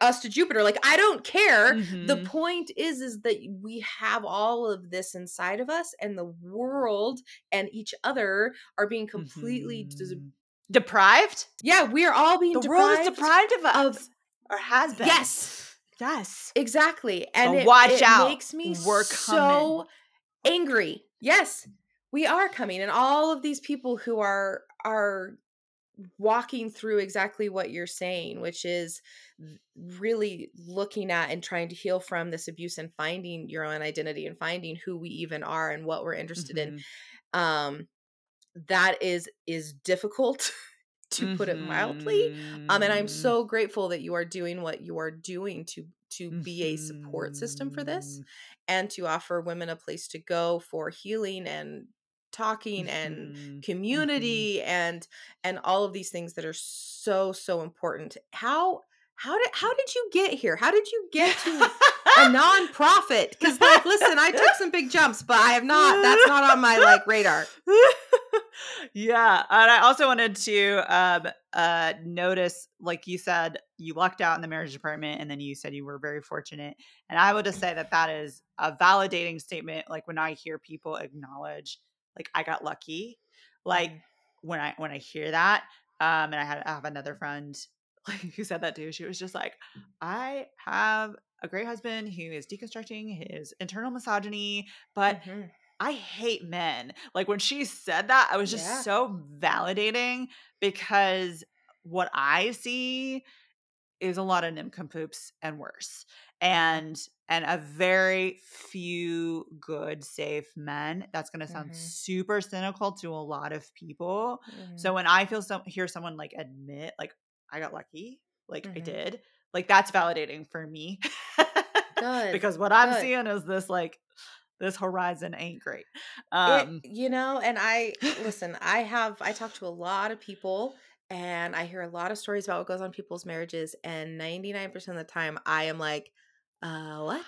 us to Jupiter. Like, I don't care. Mm-hmm. The point is that we have all of this inside of us, and the world and each other are being completely deprived. Yeah. We are all being deprived. The world is deprived of us, or has been. Yes, exactly. And so watch out. It makes me so angry. Yes, we are coming. And all of these people who are walking through exactly what you're saying, which is really looking at and trying to heal from this abuse and finding your own identity and finding who we even are and what we're interested in. That is difficult to put it mildly. And I'm so grateful that you are doing what you are doing to be a support system for this and to offer women a place to go for healing and talking and community and all of these things that are so important. How did you get here? How did you get to a nonprofit? Because like, listen, I took some big jumps, but I have not. That's not on my like radar. Yeah, and I also wanted to notice, like you said, you lucked out in the marriage department, and then you said you were very fortunate. And I would just say that is a validating statement. Like when I hear people acknowledge, like, I got lucky, like when I hear that, and I have another friend like who said that too. She was just like, I have a great husband who is deconstructing his internal misogyny, but I hate men. Like when she said that, I was just so validating, because what I see is a lot of nincompoops and worse, and a very few good, safe men. That's going to sound super cynical to a lot of people. So when I hear someone like admit, like, I got lucky, like I did, like that's validating for me. Good. Because what I'm seeing is this, like, this horizon ain't great. And I talk to a lot of people, and I hear a lot of stories about what goes on in people's marriages. And 99% of the time I am like, what?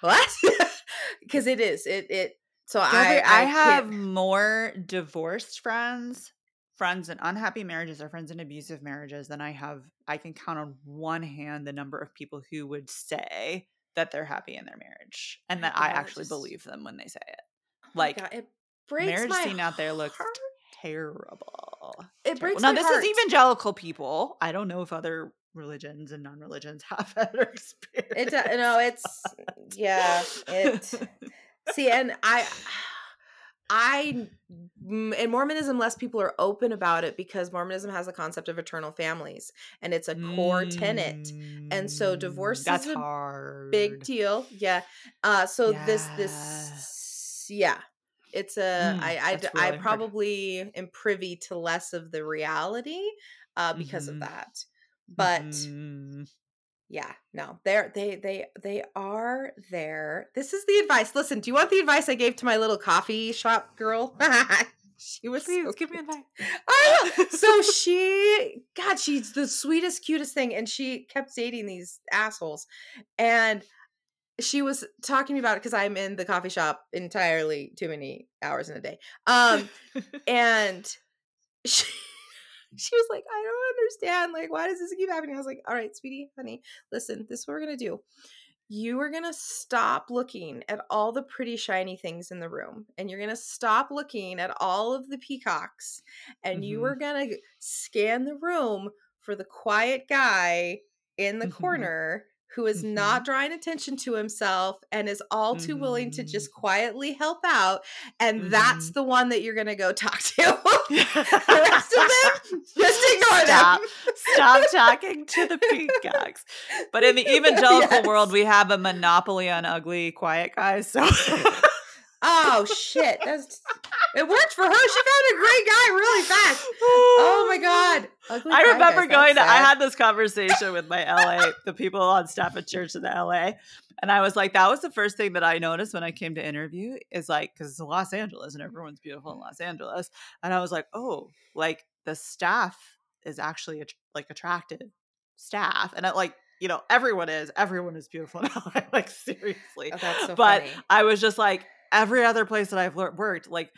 What? Because it is. So I have more divorced friends in unhappy marriages or friends in abusive marriages than I can count on one hand the number of people who would say that they're happy in their marriage, and that I actually believe them when they say it. Oh, like, God, it breaks marriage my scene out there looks terrible. It breaks my heart. Now, this is evangelical people. I don't know if other religions and non-religions have better experience. I in Mormonism, less people are open about it because Mormonism has the concept of eternal families, and it's a core tenet. And so divorce is a hard. Big deal. Yeah. It's a, I probably am privy to less of the reality because of that. But they are there. This is the advice. Listen, do you want the advice I gave to my little coffee shop girl? She was so give me advice. I will. So she's the sweetest, cutest thing, and she kept dating these assholes. And she was talking to me about it because I'm in the coffee shop entirely too many hours in a day. And she was like, I don't understand. Like, why does this keep happening? I was like, all right, sweetie, honey, listen, this is what we're going to do. You are going to stop looking at all the pretty shiny things in the room, and you're going to stop looking at all of the peacocks, and you are going to scan the room for the quiet guy in the corner who is not drawing attention to himself and is all too willing to just quietly help out. And that's the one that you're going to go talk to. The rest of them, just ignore them. Stop talking to the peacocks. But in the evangelical world, we have a monopoly on ugly, quiet guys. So, oh, shit. That's It worked for her. She found a great guy really fast. Oh my God. I remember going to, I had this conversation with my LA, the people on staff at church in the LA. And I was like, that was the first thing that I noticed when I came to interview is like, cause it's Los Angeles and everyone's beautiful in Los Angeles. And I was like, oh, like the staff is actually like attractive staff. And I like, you know, everyone is beautiful now. Like seriously. Oh, that's so but funny. I was just like, every other place that I've worked, like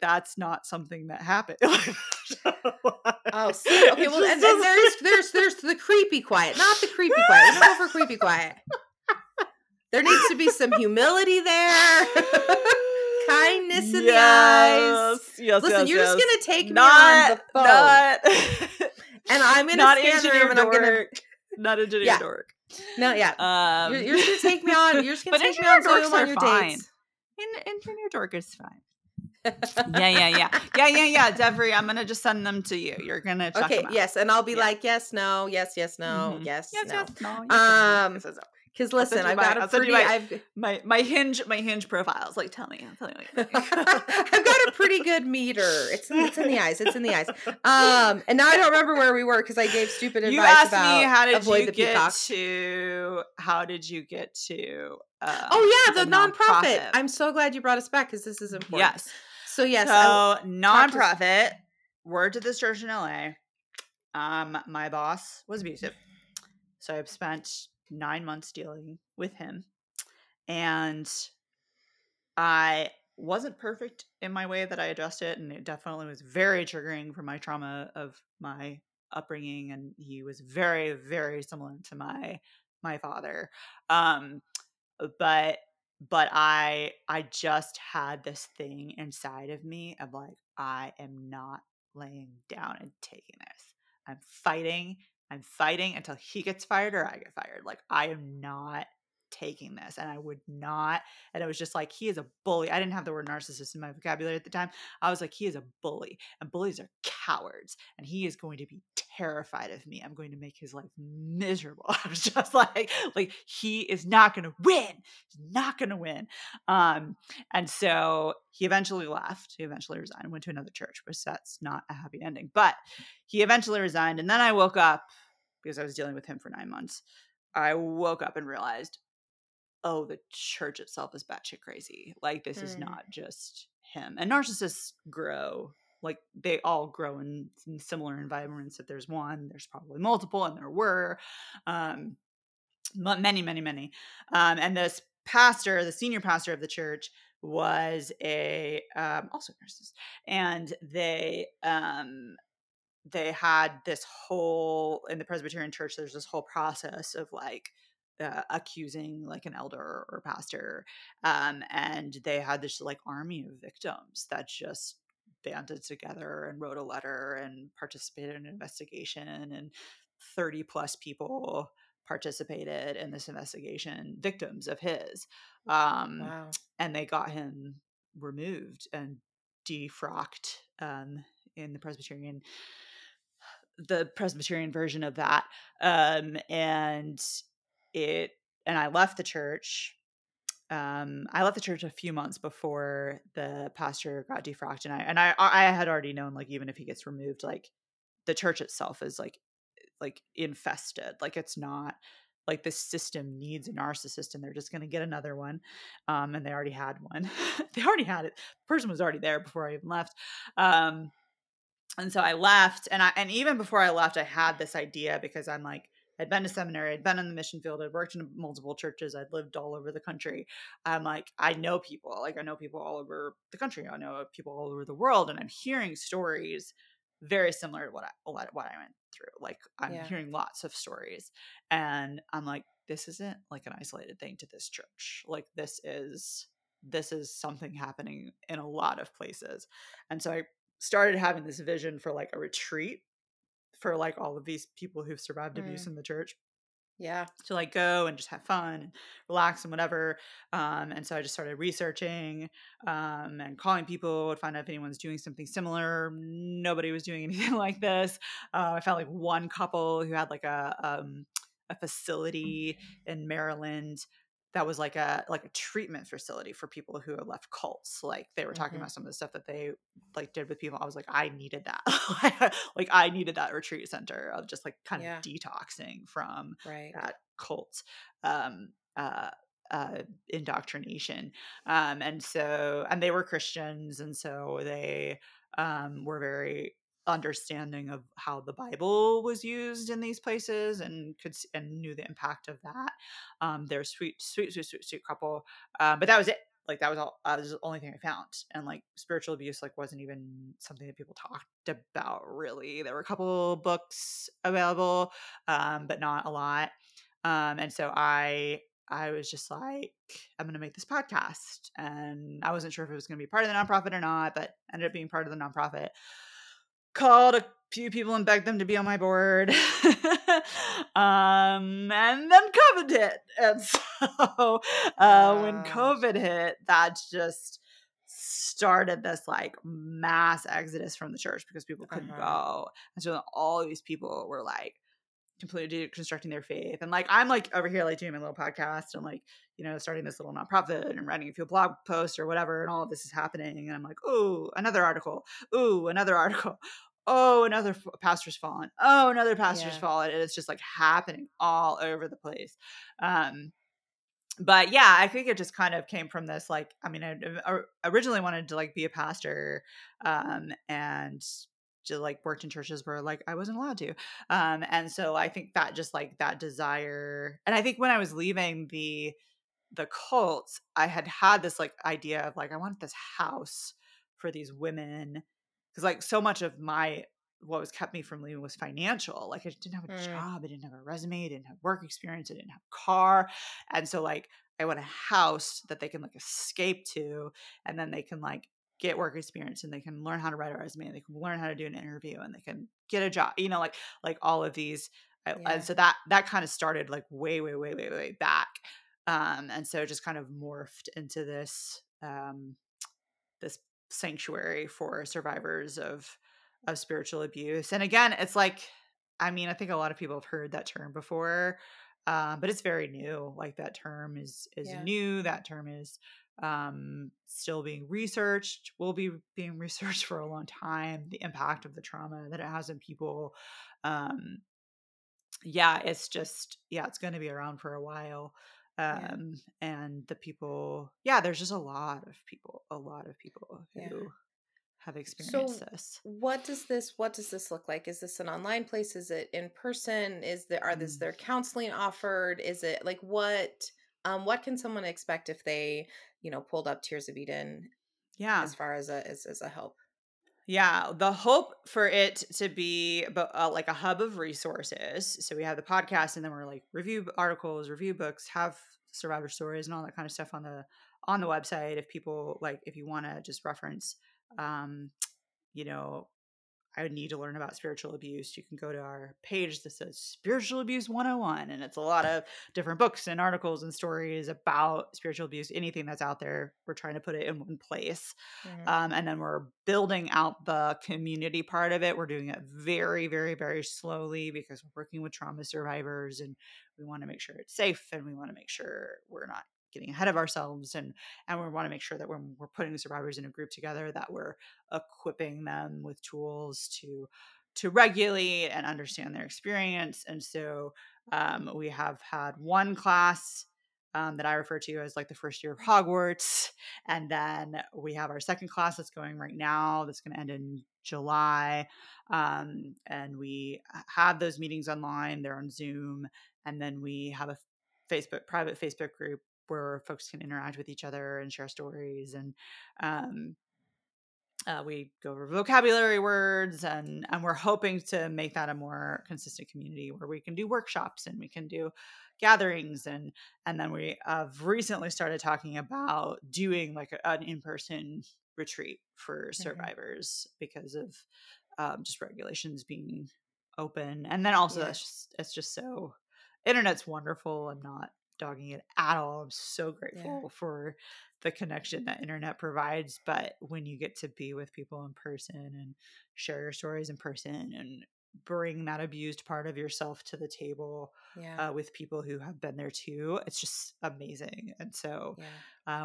that's not something that happened. Oh, see, okay. Well, and there's the creepy quiet, not the creepy quiet. We're not over creepy quiet. There needs to be some humility there. Kindness in the eyes. Yes, listen, you're just gonna take me on the phone, and I'm in a scanner room, and I'm gonna not engineer to work. No, yeah. You're just gonna take me on. You're just gonna take me on Zoom on your dates. Engineer dork is fine. Yeah. Devry, I'm gonna just send them to you. You're gonna check them out. Yes, and I'll be like, yes, no, yes, yes, no, mm-hmm. yes, no. Because listen, I've got a pretty my hinge profiles. Like, tell me. I've got a pretty good meter. It's in the eyes. And now I don't remember where we were because I gave stupid advice. You asked about me how did you get to? The nonprofit. I'm so glad you brought us back because this is important. Yes. So nonprofit. Word to this church in LA. My boss was abusive, so I've spent 9 months dealing with him, and I wasn't perfect in my way that I addressed it, and it definitely was very triggering for my trauma of my upbringing, and he was very, very similar to my father, but I just had this thing inside of me of like, I am not laying down and taking this. I'm fighting until he gets fired or I get fired. Like, I am not taking this, and I would not. And it was just like, he is a bully. I didn't have the word narcissist in my vocabulary at the time. I was like, he is a bully, and bullies are cowards, and he is going to be terrified of me. I'm going to make his life miserable. I was just like he is not going to win. He's not going to win. And so he eventually left. He eventually resigned, went to another church, which that's not a happy ending, but he eventually resigned. And then I woke up because I was dealing with him for 9 months. I woke up and realized, oh, the church itself is batshit crazy. Like, this is not just him. And narcissists grow. Like, they all grow in similar environments. If there's one, there's probably multiple, and there were many. And this pastor, the senior pastor of the church, was a also a narcissist. And they had this whole, in the Presbyterian church, there's this whole process of like, accusing like an elder or pastor. And they had this like army of victims that just banded together and wrote a letter and participated in an investigation, and 30 plus people participated in this investigation, victims of his. Wow. And they got him removed and defrocked in the Presbyterian version of that. And I left the church. I left the church a few months before the pastor got defrocked, and I had already known, like, even if he gets removed, like, the church itself is like infested. Like, it's not like the system needs a narcissist and they're just going to get another one. And they already had one. They already had it. The person was already there before I even left. And so I left, and even before I left, I had this idea because I'm like, I'd been to seminary, I'd been in the mission field, I'd worked in multiple churches, I'd lived all over the country. I'm like, I know people all over the country. I know people all over the world. And I'm hearing stories very similar to what I went through. Like, I'm hearing lots of stories, and I'm like, this isn't like an isolated thing to this church. Like, this is something happening in a lot of places. And so I started having this vision for like a retreat for like all of these people who've survived abuse in the church. Yeah. To like go and just have fun and relax and whatever. And so I just started researching and calling people to find out if anyone's doing something similar. Nobody was doing anything like this. I found like one couple who had like a facility in Maryland that was like a treatment facility for people who had left cults. Like they were talking about some of the stuff that they like did with people. I was like, I needed that. Like I needed that retreat center of just like kind of detoxing from that cult indoctrination. And they were Christians. And so they were very understanding of how the Bible was used in these places, and knew the impact of that. They're a sweet couple, but that was it. Like that was all. That was the only thing I found. And like spiritual abuse, like wasn't even something that people talked about really. There were a couple books available, but not a lot. And so I was just like, I'm going to make this podcast, and I wasn't sure if it was going to be part of the nonprofit or not, but ended up being part of the nonprofit. Called a few people and begged them to be on my board, and then COVID hit. And so when COVID hit, that just started this like mass exodus from the church because people couldn't go. And so all these people were like completely deconstructing their faith. And like, I'm like over here, like doing my little podcast and like, you know, starting this little nonprofit and writing a few blog posts or whatever. And all of this is happening. And I'm like, ooh, another article. Ooh, another article. Oh, another pastor's fallen. Oh, another pastor's fallen. And it's just like happening all over the place. But yeah, I think it just kind of came from this, like, I mean, I originally wanted to like be a pastor, and just like worked in churches where like I wasn't allowed to. And so I think that just like that desire. And I think when I was leaving the cults, I had this like idea of like, I want this house for these women. Cause like so much of what was kept me from leaving was financial. Like I didn't have a job. I didn't have a resume. I didn't have work experience. I didn't have a car. And so like, I want a house that they can like escape to, and then they can like get work experience, and they can learn how to write a resume, and they can learn how to do an interview, and they can get a job, you know, like all of these. Yeah. And so that kind of started like way back. And so it just kind of morphed into this, this sanctuary for survivors of spiritual abuse. And again, it's like, I mean, I think a lot of people have heard that term before, but it's very new. Like that term is new. That term is, still being researched, will be being researched for a long time, the impact of the trauma that it has on people. It's going to be around for a while. And the people, there's just a lot of people who have experienced this. What does this look like? Is this an online place? Is it in person? Is there counseling offered? Is it like, what can someone expect if they, you know, pulled up Tears of Eden as far as a help? Yeah. The hope for it to be like a hub of resources. So we have the podcast, and then we're like review articles, review books, have survivor stories and all that kind of stuff on the website. If people like, if you want to just reference, you know, I would need to learn about spiritual abuse, you can go to our page that says Spiritual Abuse 101. And it's a lot of different books and articles and stories about spiritual abuse, anything that's out there. We're trying to put it in one place. Mm-hmm. And then we're building out the community part of it. We're doing it very, very, very slowly because we're working with trauma survivors, and we want to make sure it's safe, and we want to make sure we're not getting ahead of ourselves, and we want to make sure that when we're putting survivors in a group together, that we're equipping them with tools to regulate and understand their experience. And so we have had one class that I refer to as like the first year of Hogwarts, and then we have our second class that's going right now, that's going to end in July. And we have those meetings online, they're on Zoom, and then we have a private Facebook group where folks can interact with each other and share stories. And we go over vocabulary words, and we're hoping to make that a more consistent community where we can do workshops and we can do gatherings. And then we have recently started talking about doing like an in-person retreat for survivors because of just regulations being open. And then also that's just so, internet's wonderful. I'm not dogging it at all. I'm so grateful for the connection that internet provides. But when you get to be with people in person and share your stories in person and bring that abused part of yourself to the table with people who have been there too. It's just amazing. And so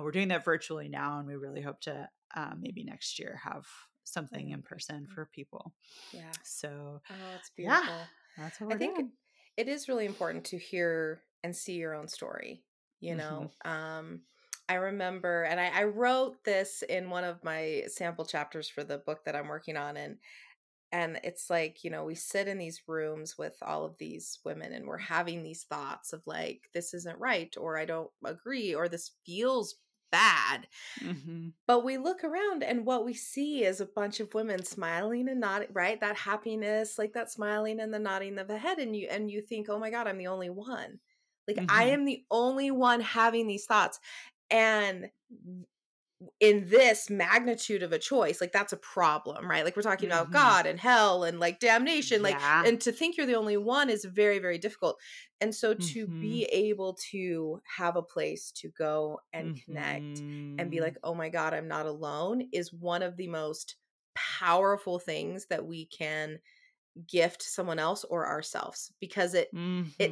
we're doing that virtually now, and we really hope to maybe next year have something in person for people. Yeah. So it's beautiful. Yeah, that's what we're doing. I think it is really important to hear and see your own story, you know? I remember, and I wrote this in one of my sample chapters for the book that I'm working on. And it's like, you know, we sit in these rooms with all of these women and we're having these thoughts of like, this isn't right, or I don't agree, or this feels bad. Mm-hmm. But we look around and what we see is a bunch of women smiling and nodding, right? That happiness, like that smiling and the nodding of the head. And you think, oh my God, I'm the only one. Like I am the only one having these thoughts. And in this magnitude of a choice, like that's a problem, right? Like we're talking about God and hell and like damnation, like, and to think you're the only one is very, very difficult. And so to be able to have a place to go and connect and be like, oh my God, I'm not alone, is one of the most powerful things that we can gift someone else or ourselves, because it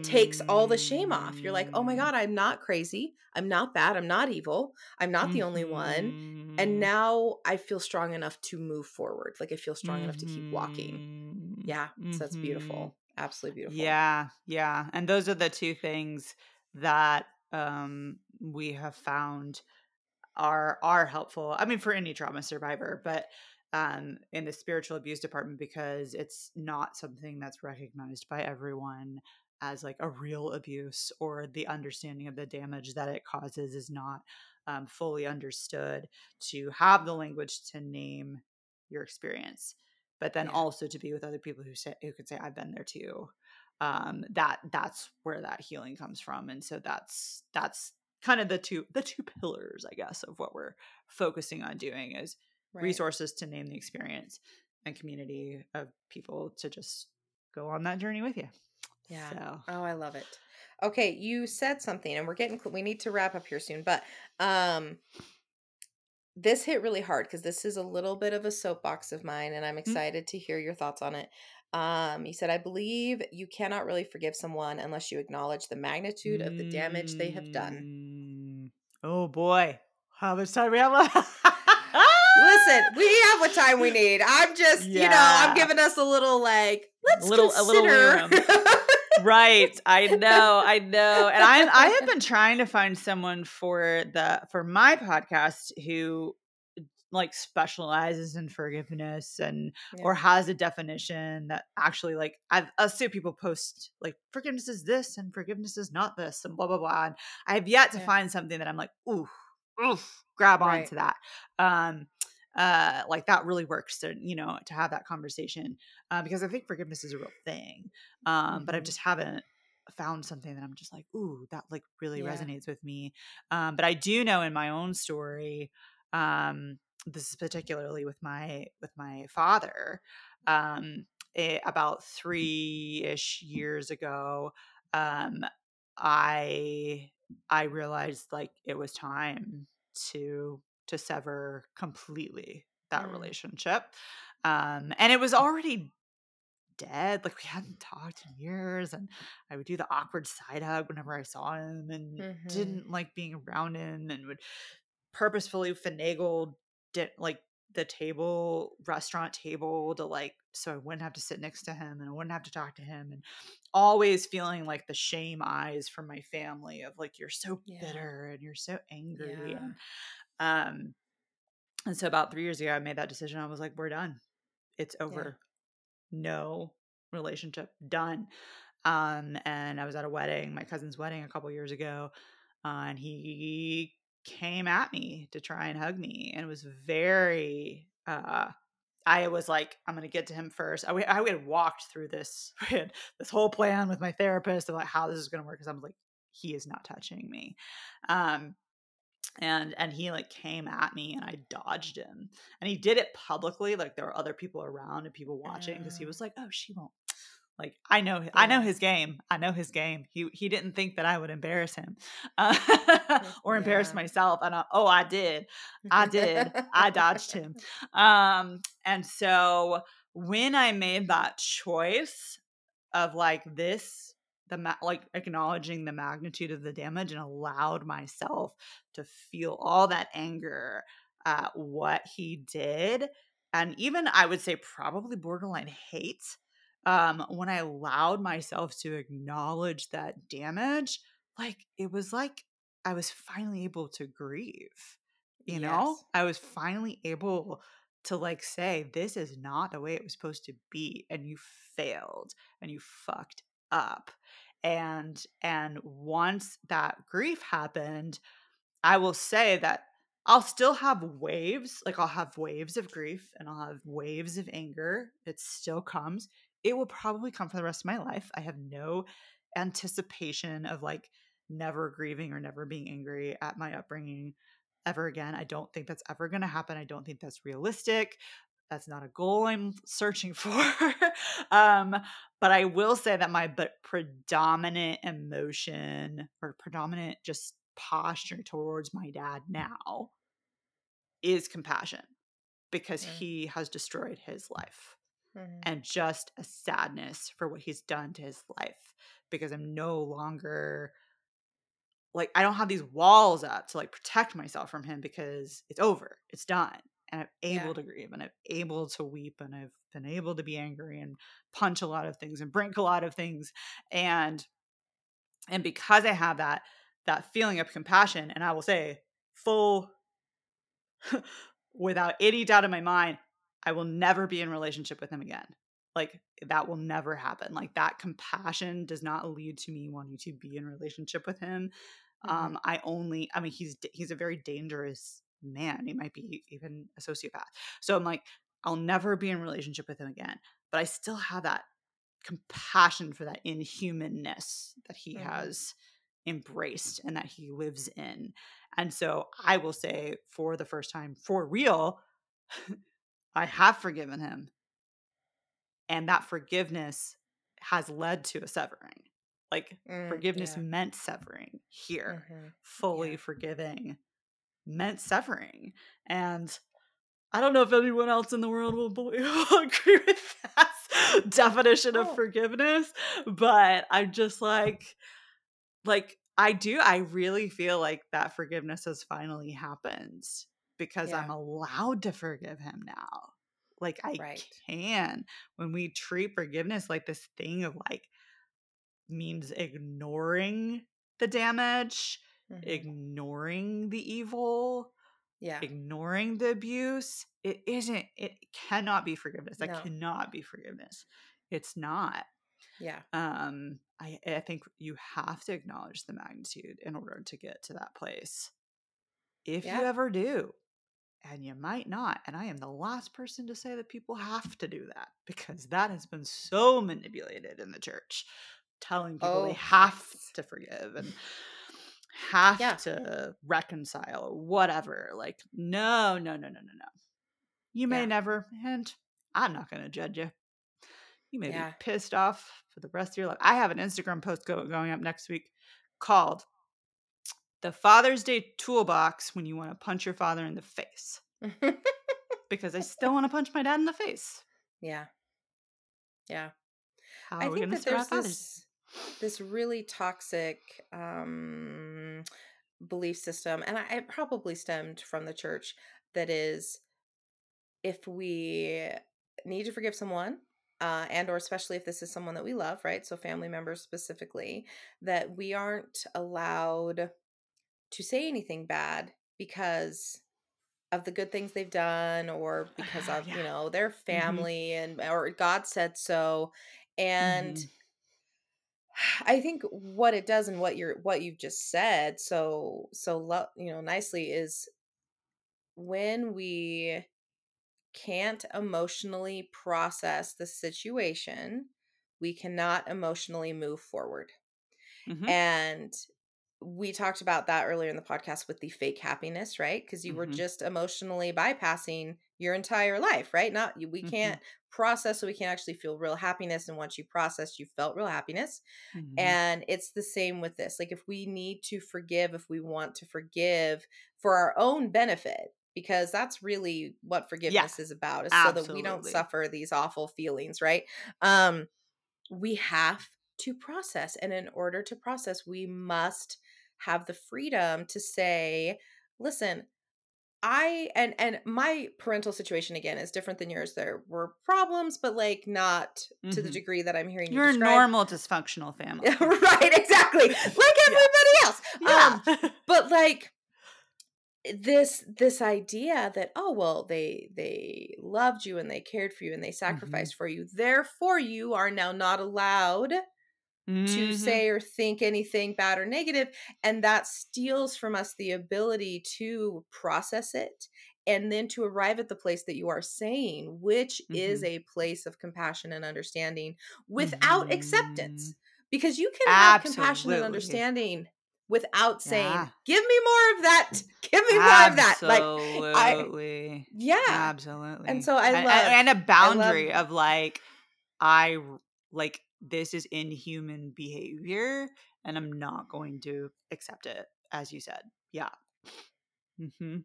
takes all the shame off. You're like, oh my God, I'm not crazy, I'm not bad, I'm not evil, I'm not the only one. And now I feel strong enough to move forward. Like I feel strong enough to keep walking. Yeah. So that's beautiful. Absolutely beautiful. Yeah. Yeah. And those are the two things that we have found are helpful. I mean, for any trauma survivor, but in the spiritual abuse department, because it's not something that's recognized by everyone as like a real abuse, or the understanding of the damage that it causes is not fully understood, to have the language to name your experience, but then also to be with other people who could say, I've been there too. That's where that healing comes from. And so that's kind of the two pillars, I guess, of what we're focusing on doing is, right, resources to name the experience and community of people to just go on that journey with you. Yeah. So. Oh, I love it. Okay. You said something, and we need to wrap up here soon, but this hit really hard because this is a little bit of a soapbox of mine, and I'm excited to hear your thoughts on it. You said, I believe you cannot really forgive someone unless you acknowledge the magnitude of the damage they have done. Oh boy. How much time we have left? Listen, we have what time we need. I'm just, you know, I'm giving us a little like, let's consider. Right. I know. And I have been trying to find someone for my podcast who like specializes in forgiveness or has a definition that actually, like, I've seen people post like forgiveness is this and forgiveness is not this and blah, blah, blah. And I have yet to find something that I'm like, oof, grab onto that. Like that really works to, you know, to have that conversation, because I think forgiveness is a real thing. But I just haven't found something that I'm just like, ooh, that like really resonates with me. But I do know in my own story, this is particularly with my father, about 3-ish years ago, I realized like it was time to sever completely that relationship. And it was already dead. Like we hadn't talked in years, and I would do the awkward side hug whenever I saw him, and didn't like being around him, and would purposefully finagle like the restaurant table to like, so I wouldn't have to sit next to him and I wouldn't have to talk to him, and always feeling like the shame eyes from my family of like, you're so bitter and you're so angry. Yeah. And so about 3 years ago, I made that decision. I was like, we're done. It's over. Yeah. No relationship, done. And I was at a wedding, my cousin's wedding a couple years ago, and he came at me to try and hug me, and it was very I was like, I'm gonna get to him first. I had walked through this whole plan with my therapist about how this is gonna work, because I was like, he is not touching me. And he like came at me, and I dodged him, and he did it publicly, like there were other people around and people watching, because he was like, oh, she won't. Like, I know his game. He didn't think that I would embarrass him or embarrass myself. And I did. I dodged him. And so when I made that choice of like this, acknowledging the magnitude of the damage and allowed myself to feel all that anger at what he did, and even I would say probably borderline hate, when I allowed myself to acknowledge that damage, like it was like I was finally able to grieve, you know? I was finally able to like say, this is not the way it was supposed to be, and you failed and you fucked up. And once that grief happened, I will say that I'll still have waves. Like I'll have waves of grief and I'll have waves of anger. It still comes. It will probably come for the rest of my life. I have no anticipation of like never grieving or never being angry at my upbringing ever again. I don't think that's ever going to happen. I don't think that's realistic. That's not a goal I'm searching for. But I will say that my predominant emotion or predominant just posture towards my dad now is compassion, because he has destroyed his life and just a sadness for what he's done to his life, because I'm no longer like, I don't have these walls up to like protect myself from him, because it's over, it's done. And I'm able to grieve, and I'm able to weep, and I've been able to be angry and punch a lot of things and brink a lot of things. And because I have that feeling of compassion, and I will say full, without any doubt in my mind, I will never be in relationship with him again. Like that will never happen. Like that compassion does not lead to me wanting to be in relationship with him. He's a very dangerous man. He might be even a sociopath. So I'm like, I'll never be in relationship with him again, but I still have that compassion for that inhumanness that he has embraced and that he lives in. And so I will say, for the first time, for real, I have forgiven him. And that forgiveness has led to a severing. Like forgiveness meant severing here, fully forgiving meant severing. And I don't know if anyone else in the world will agree with that definition of forgiveness, but I'm just like I do. I really feel like that forgiveness has finally happened, because I'm allowed to forgive him now. Like I can. When we treat forgiveness like this thing of like means ignoring the damage, ignoring the evil, ignoring the abuse, it cannot be forgiveness. That cannot be forgiveness. It's not. I think you have to acknowledge the magnitude in order to get to that place. If you ever do, and you might not. And I am the last person to say that people have to do that, because that has been so manipulated in the church, telling people they have to forgive and have to reconcile or whatever. Like, no. You may never, and I'm not going to judge you. You may be pissed off for the rest of your life. I have an Instagram post going up next week called The Father's Day Toolbox When You Want to Punch Your Father in the Face. Because I still want to punch my dad in the face. Yeah. How are we going to survive Father's Day? This really toxic belief system, and it probably stemmed from the church, that is, if we need to forgive someone, and or especially if this is someone that we love, right? So family members specifically, that we aren't allowed to say anything bad because of the good things they've done, or because of, you know, their family and or God said so. And I think what it does, and what you've just said so you know, nicely, is when we can't emotionally process the situation, we cannot emotionally move forward. And we talked about that earlier in the podcast with the fake happiness, right? Because you were just emotionally bypassing your entire life, right? We can't process, so we can't actually feel real happiness. And once you processed, you felt real happiness. And it's the same with this. Like, if we want to forgive for our own benefit, because that's really what forgiveness is about, is so that we don't suffer these awful feelings, right? We have to process. And in order to process, we must have the freedom to say, listen, and my parental situation, again, is different than yours. There were problems, but like not to the degree that I'm hearing you describe. You're a normal dysfunctional family. Right, exactly. Like everybody else. Yeah. But like this idea that, oh, well, they loved you and they cared for you and they sacrificed for you. Therefore, you are now not allowed to say or think anything bad or negative. And that steals from us the ability to process it and then to arrive at the place that you are saying, which is a place of compassion and understanding without acceptance. Because you can have compassion and understanding without saying, give me more of that. Give me more of that. Like, absolutely. And so I love. And a boundary of like, this is inhuman behavior, and I'm not going to accept it, as you said. Yeah. Mm-hmm.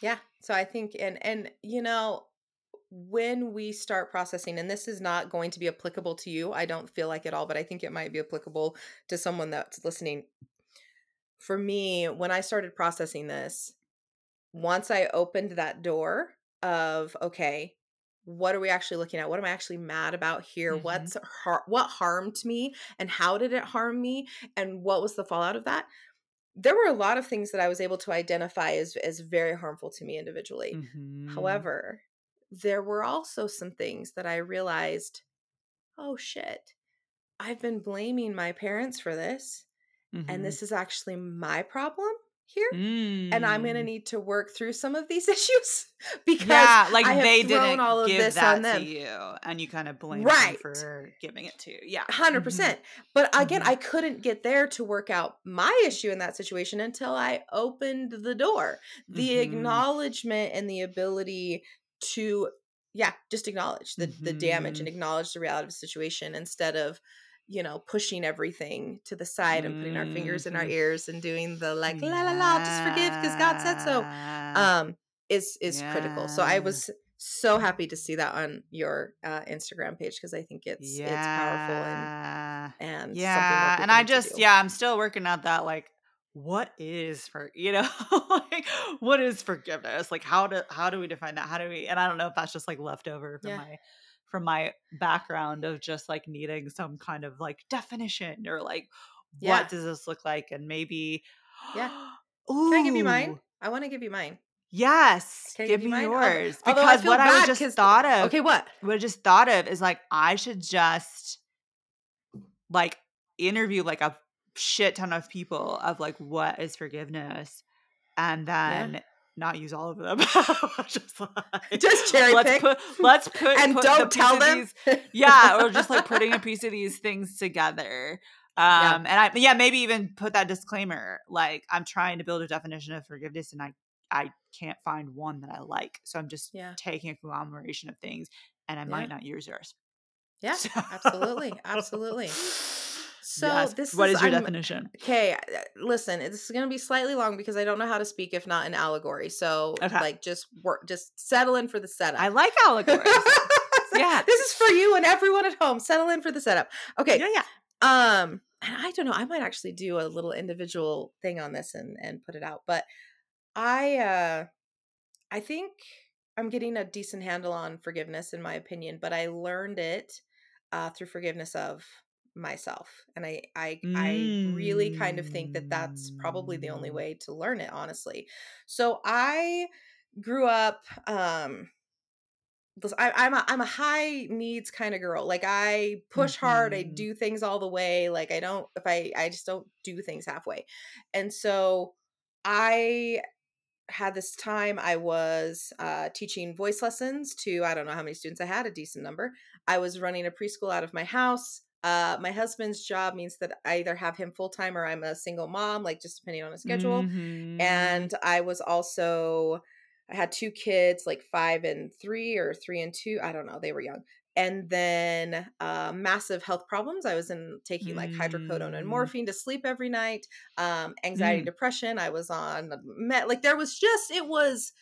Yeah. So I think, and you know, when we start processing, and this is not going to be applicable to you, I don't feel like at all, but I think it might be applicable to someone that's listening. For me, when I started processing this, once I opened that door of, okay, what are we actually looking at? What am I actually mad about here? Mm-hmm. What harmed me, and how did it harm me, and what was the fallout of that? There were a lot of things that I was able to identify as very harmful to me individually. Mm-hmm. However, there were also some things that I realized, oh shit, I've been blaming my parents for this, and this is actually my problem here, and I'm going to need to work through some of these issues because I have they thrown didn't all of give this that on them. To you, and you kind of blame them for giving it to you. Yeah, 100%. But again, I couldn't get there to work out my issue in that situation until I opened the door. The acknowledgement and the ability to, just acknowledge the damage and acknowledge the reality of the situation instead of, you know, pushing everything to the side and putting our fingers in our ears and doing the like, la la la, just forgive because God said so, is critical. So I was so happy to see that on your Instagram page, because I think it's powerful and something. And I just I'm still working out that like, what is what is forgiveness? Like how do we define that? How do we? And I don't know if that's just like leftover from my background of just like needing some kind of like definition or like, what does this look like? And maybe, can I give you mine? I want to give you mine. Yes. Give me yours. Although because I what I just thought of is like, I should just like interview like a shit ton of people of like, what is forgiveness? And then not use all of them. Just cherry pick. Let's put and put don't tell them. These, or just like putting a piece of these things together. And I maybe even put that disclaimer. Like, I'm trying to build a definition of forgiveness, and I can't find one that I like. So I'm just taking a conglomeration of things, and I might not use yours. Yeah, so. Absolutely. So what is your definition? Okay, listen, this is going to be slightly long because I don't know how to speak if not in allegory. So just settle in for the setup. I like allegories. This is for you and everyone at home. Settle in for the setup. Okay. Yeah. And I don't know. I might actually do a little individual thing on this and put it out. But I think I'm getting a decent handle on forgiveness, in my opinion. But I learned it through forgiveness of myself, and I really kind of think that that's probably the only way to learn it, honestly. So I grew up I'm a high needs kind of girl. Like, I push hard, I do things all the way. Like, I just don't do things halfway. And so I had this time I was teaching voice lessons to, I don't know how many students. I had a decent number. I was running a preschool out of my house. My husband's job means that I either have him full-time or I'm a single mom, like just depending on his schedule. And I had two kids, like 5 and 3 or 3 and 2. I don't know. They were young. And then massive health problems. I was taking like hydrocodone and morphine to sleep every night. Anxiety, depression. I was on med. Like there was just, it was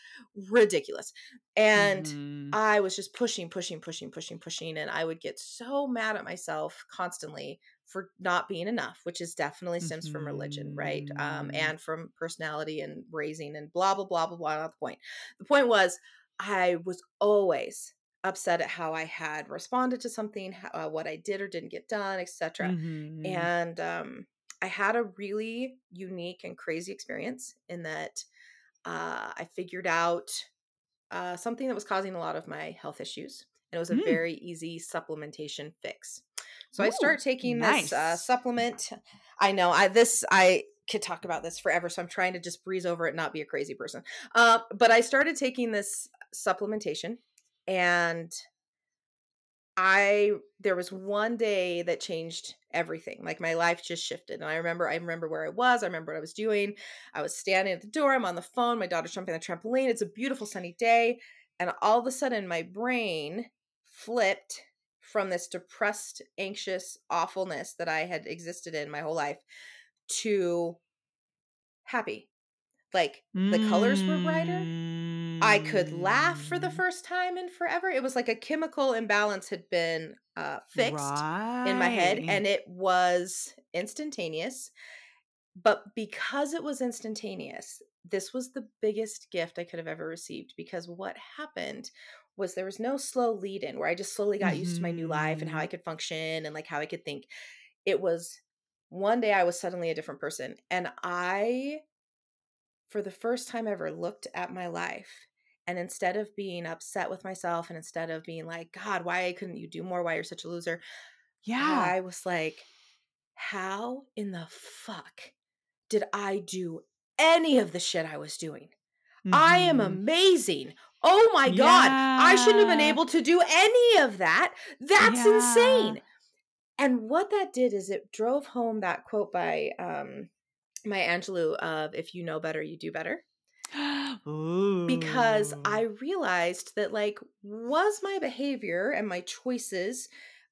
ridiculous. And I was just pushing. And I would get so mad at myself constantly for not being enough, which is definitely stems from religion, right? And from personality and raising and blah, blah, blah, blah, blah. Not the point. The point was I was always upset at how I had responded to something, how, what I did or didn't get done, etc. And I had a really unique and crazy experience in that I figured out something that was causing a lot of my health issues. And it was a very easy supplementation fix. So I started taking this supplement. I know I could talk about this forever. So I'm trying to just breeze over it and not be a crazy person. But I started taking this supplementation. And there was one day that changed everything. Like my life just shifted. And I remember where I was. I remember what I was doing. I was standing at the door. I'm on the phone. My daughter's jumping on the trampoline. It's a beautiful sunny day. And all of a sudden my brain flipped from this depressed, anxious awfulness that I had existed in my whole life to happy. Like the colors were brighter. I could laugh for the first time in forever. It was like a chemical imbalance had been fixed in my head, and it was instantaneous. But because it was instantaneous, this was the biggest gift I could have ever received, because what happened was there was no slow lead in where I just slowly got used to my new life and how I could function and like how I could think. It was one day I was suddenly a different person, and I, for the first time ever, looked at my life. And instead of being upset with myself and instead of being like, God, why couldn't you do more? Why you're such a loser? Yeah. I was like, how in the fuck did I do any of the shit I was doing? I am amazing. Oh my God. I shouldn't have been able to do any of that. That's insane. And what that did is it drove home that quote by, Maya Angelou of "If you know better, you do better." Ooh. Because I realized that, like, was my behavior and my choices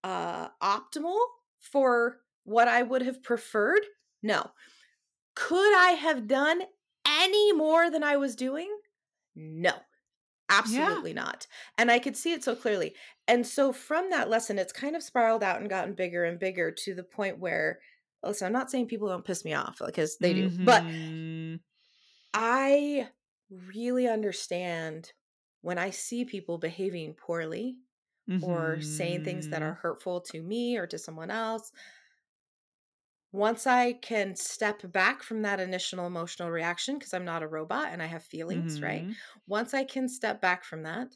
optimal for what I would have preferred? No. Could I have done any more than I was doing? No. Absolutely not. And I could see it so clearly. And so from that lesson, it's kind of spiraled out and gotten bigger and bigger to the point where, listen, I'm not saying people don't piss me off, because they do, but I really understand when I see people behaving poorly or saying things that are hurtful to me or to someone else. Once I can step back from that initial emotional reaction, because I'm not a robot and I have feelings, right? Once I can step back from that,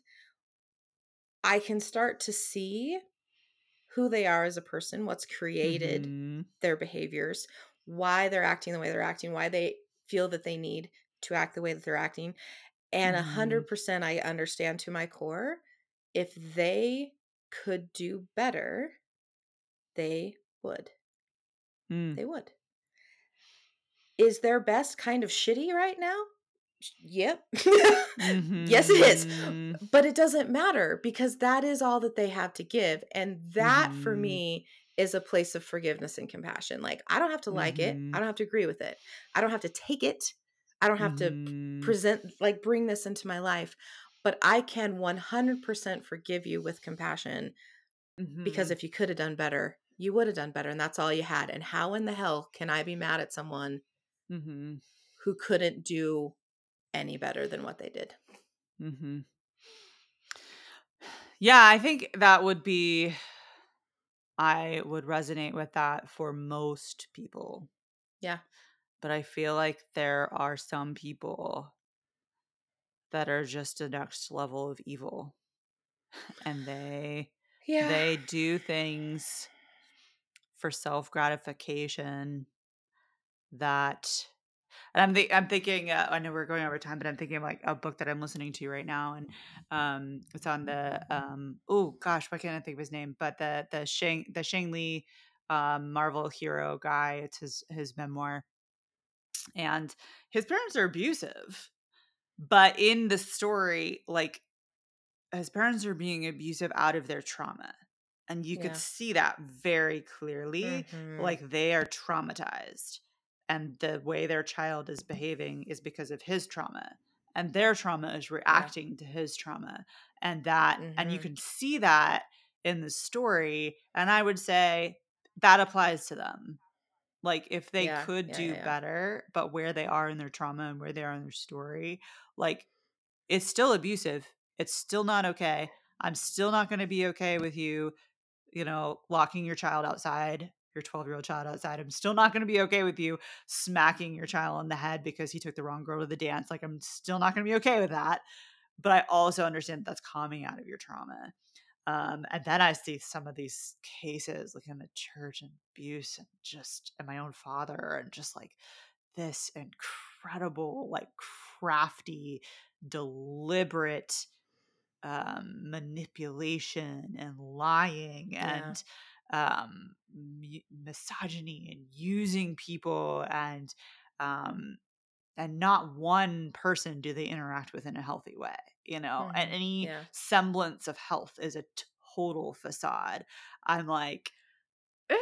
I can start to see who they are as a person, what's created their behaviors, why they're acting the way they're acting, why they feel that they need to act the way that they're acting. And 100% I understand to my core, if they could do better, they would. They would. Is their best kind of shitty right now? Yep. Yes, it is. But it doesn't matter, because that is all that they have to give. And that for me is a place of forgiveness and compassion. Like, I don't have to like it. I don't have to agree with it. I don't have to take it. I don't have to present, like, bring this into my life, but I can 100% forgive you with compassion, because if you could have done better, you would have done better. And that's all you had. And how in the hell can I be mad at someone who couldn't do any better than what they did? Yeah, I think that would be, I would resonate with that for most people. Yeah. But I feel like there are some people that are just the next level of evil. And they do things for self-gratification that... And I'm thinking, I know we're going over time, but I'm thinking of, like, a book that I'm listening to right now. And it's on the, why can't I think of his name? But the Shang-Chi Marvel hero guy, it's his memoir. And his parents are abusive. But in the story, like, his parents were being abusive out of their trauma. And you could see that very clearly. Mm-hmm. Like, they are traumatized. And the way their child is behaving is because of his trauma. And their trauma is reacting to his trauma. And that, and you can see that in the story. And I would say that applies to them. Like, if they could do better, but where they are in their trauma and where they are in their story, like, it's still abusive. It's still not okay. I'm still not going to be okay with you, you know, locking your child outside, your 12-year-old child outside. I'm still not going to be okay with you smacking your child on the head because he took the wrong girl to the dance. Like, I'm still not going to be okay with that. But I also understand that's coming out of your trauma. And then I see some of these cases, like in the church and abuse and just, and my own father, and just like this incredible, like crafty, deliberate manipulation and lying and misogyny and using people, and not one person do they interact with in a healthy way, you know, and any semblance of health is a total facade. I'm like, I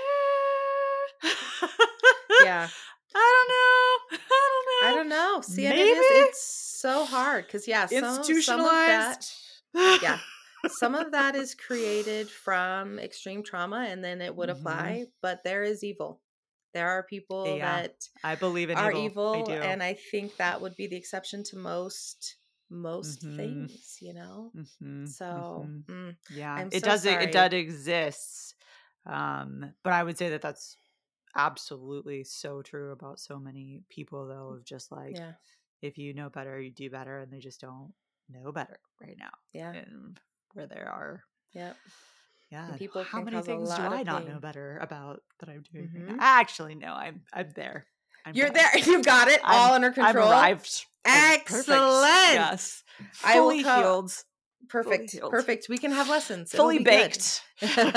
don't know. See, maybe? It's so hard because some of that. Yeah. Some of that is created from extreme trauma, and then it would apply, but there is evil. There are people that I believe in are evil. I do. And I think that would be the exception to most things, you know? Yeah, it does exist. But I would say that that's absolutely so true about so many people, though, of just like, if you know better, you do better, and they just don't know better right now. Yeah. And where there are. Yep. Yeah. And people, how many things do I not know better about that I'm doing right now? Actually, no, I'm there. You're there. You've got it all under control. I've arrived. Excellent. Yes. I will healed. Perfect. Fully healed. Perfect. We can have lessons. Fully baked. I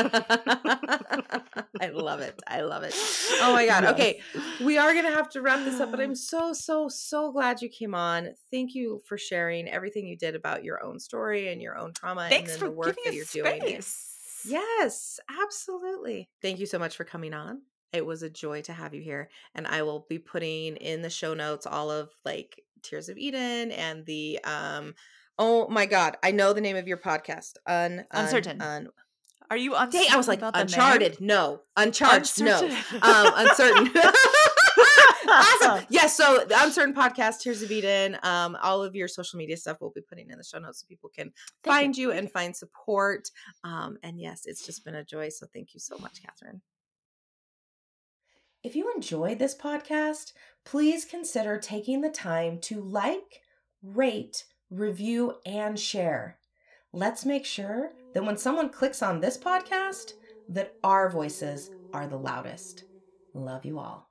love it. I love it. Oh my God. Yes. Okay. We are going to have to wrap this up, but I'm so, so, so glad you came on. Thank you for sharing everything you did about your own story and your own trauma. Thanks and then for the work that you're doing. Yes, absolutely. Thank you so much for coming on. It was a joy to have you here. And I will be putting in the show notes all of like Tears of Eden and the, oh my God, I know the name of your podcast. Uncertain. Are you uncertain? I was like, Uncharted. No. Uncharged. Uncertain. No. Uncertain. Awesome. Yes. So the Uncertain Podcast, Tears of Eden, all of your social media stuff we'll be putting in the show notes so people can find you and find support. And yes, it's just been a joy. So thank you so much, Katherine. If you enjoyed this podcast, please consider taking the time to like, rate, review, and share. Let's make sure that when someone clicks on this podcast, that our voices are the loudest. Love you all.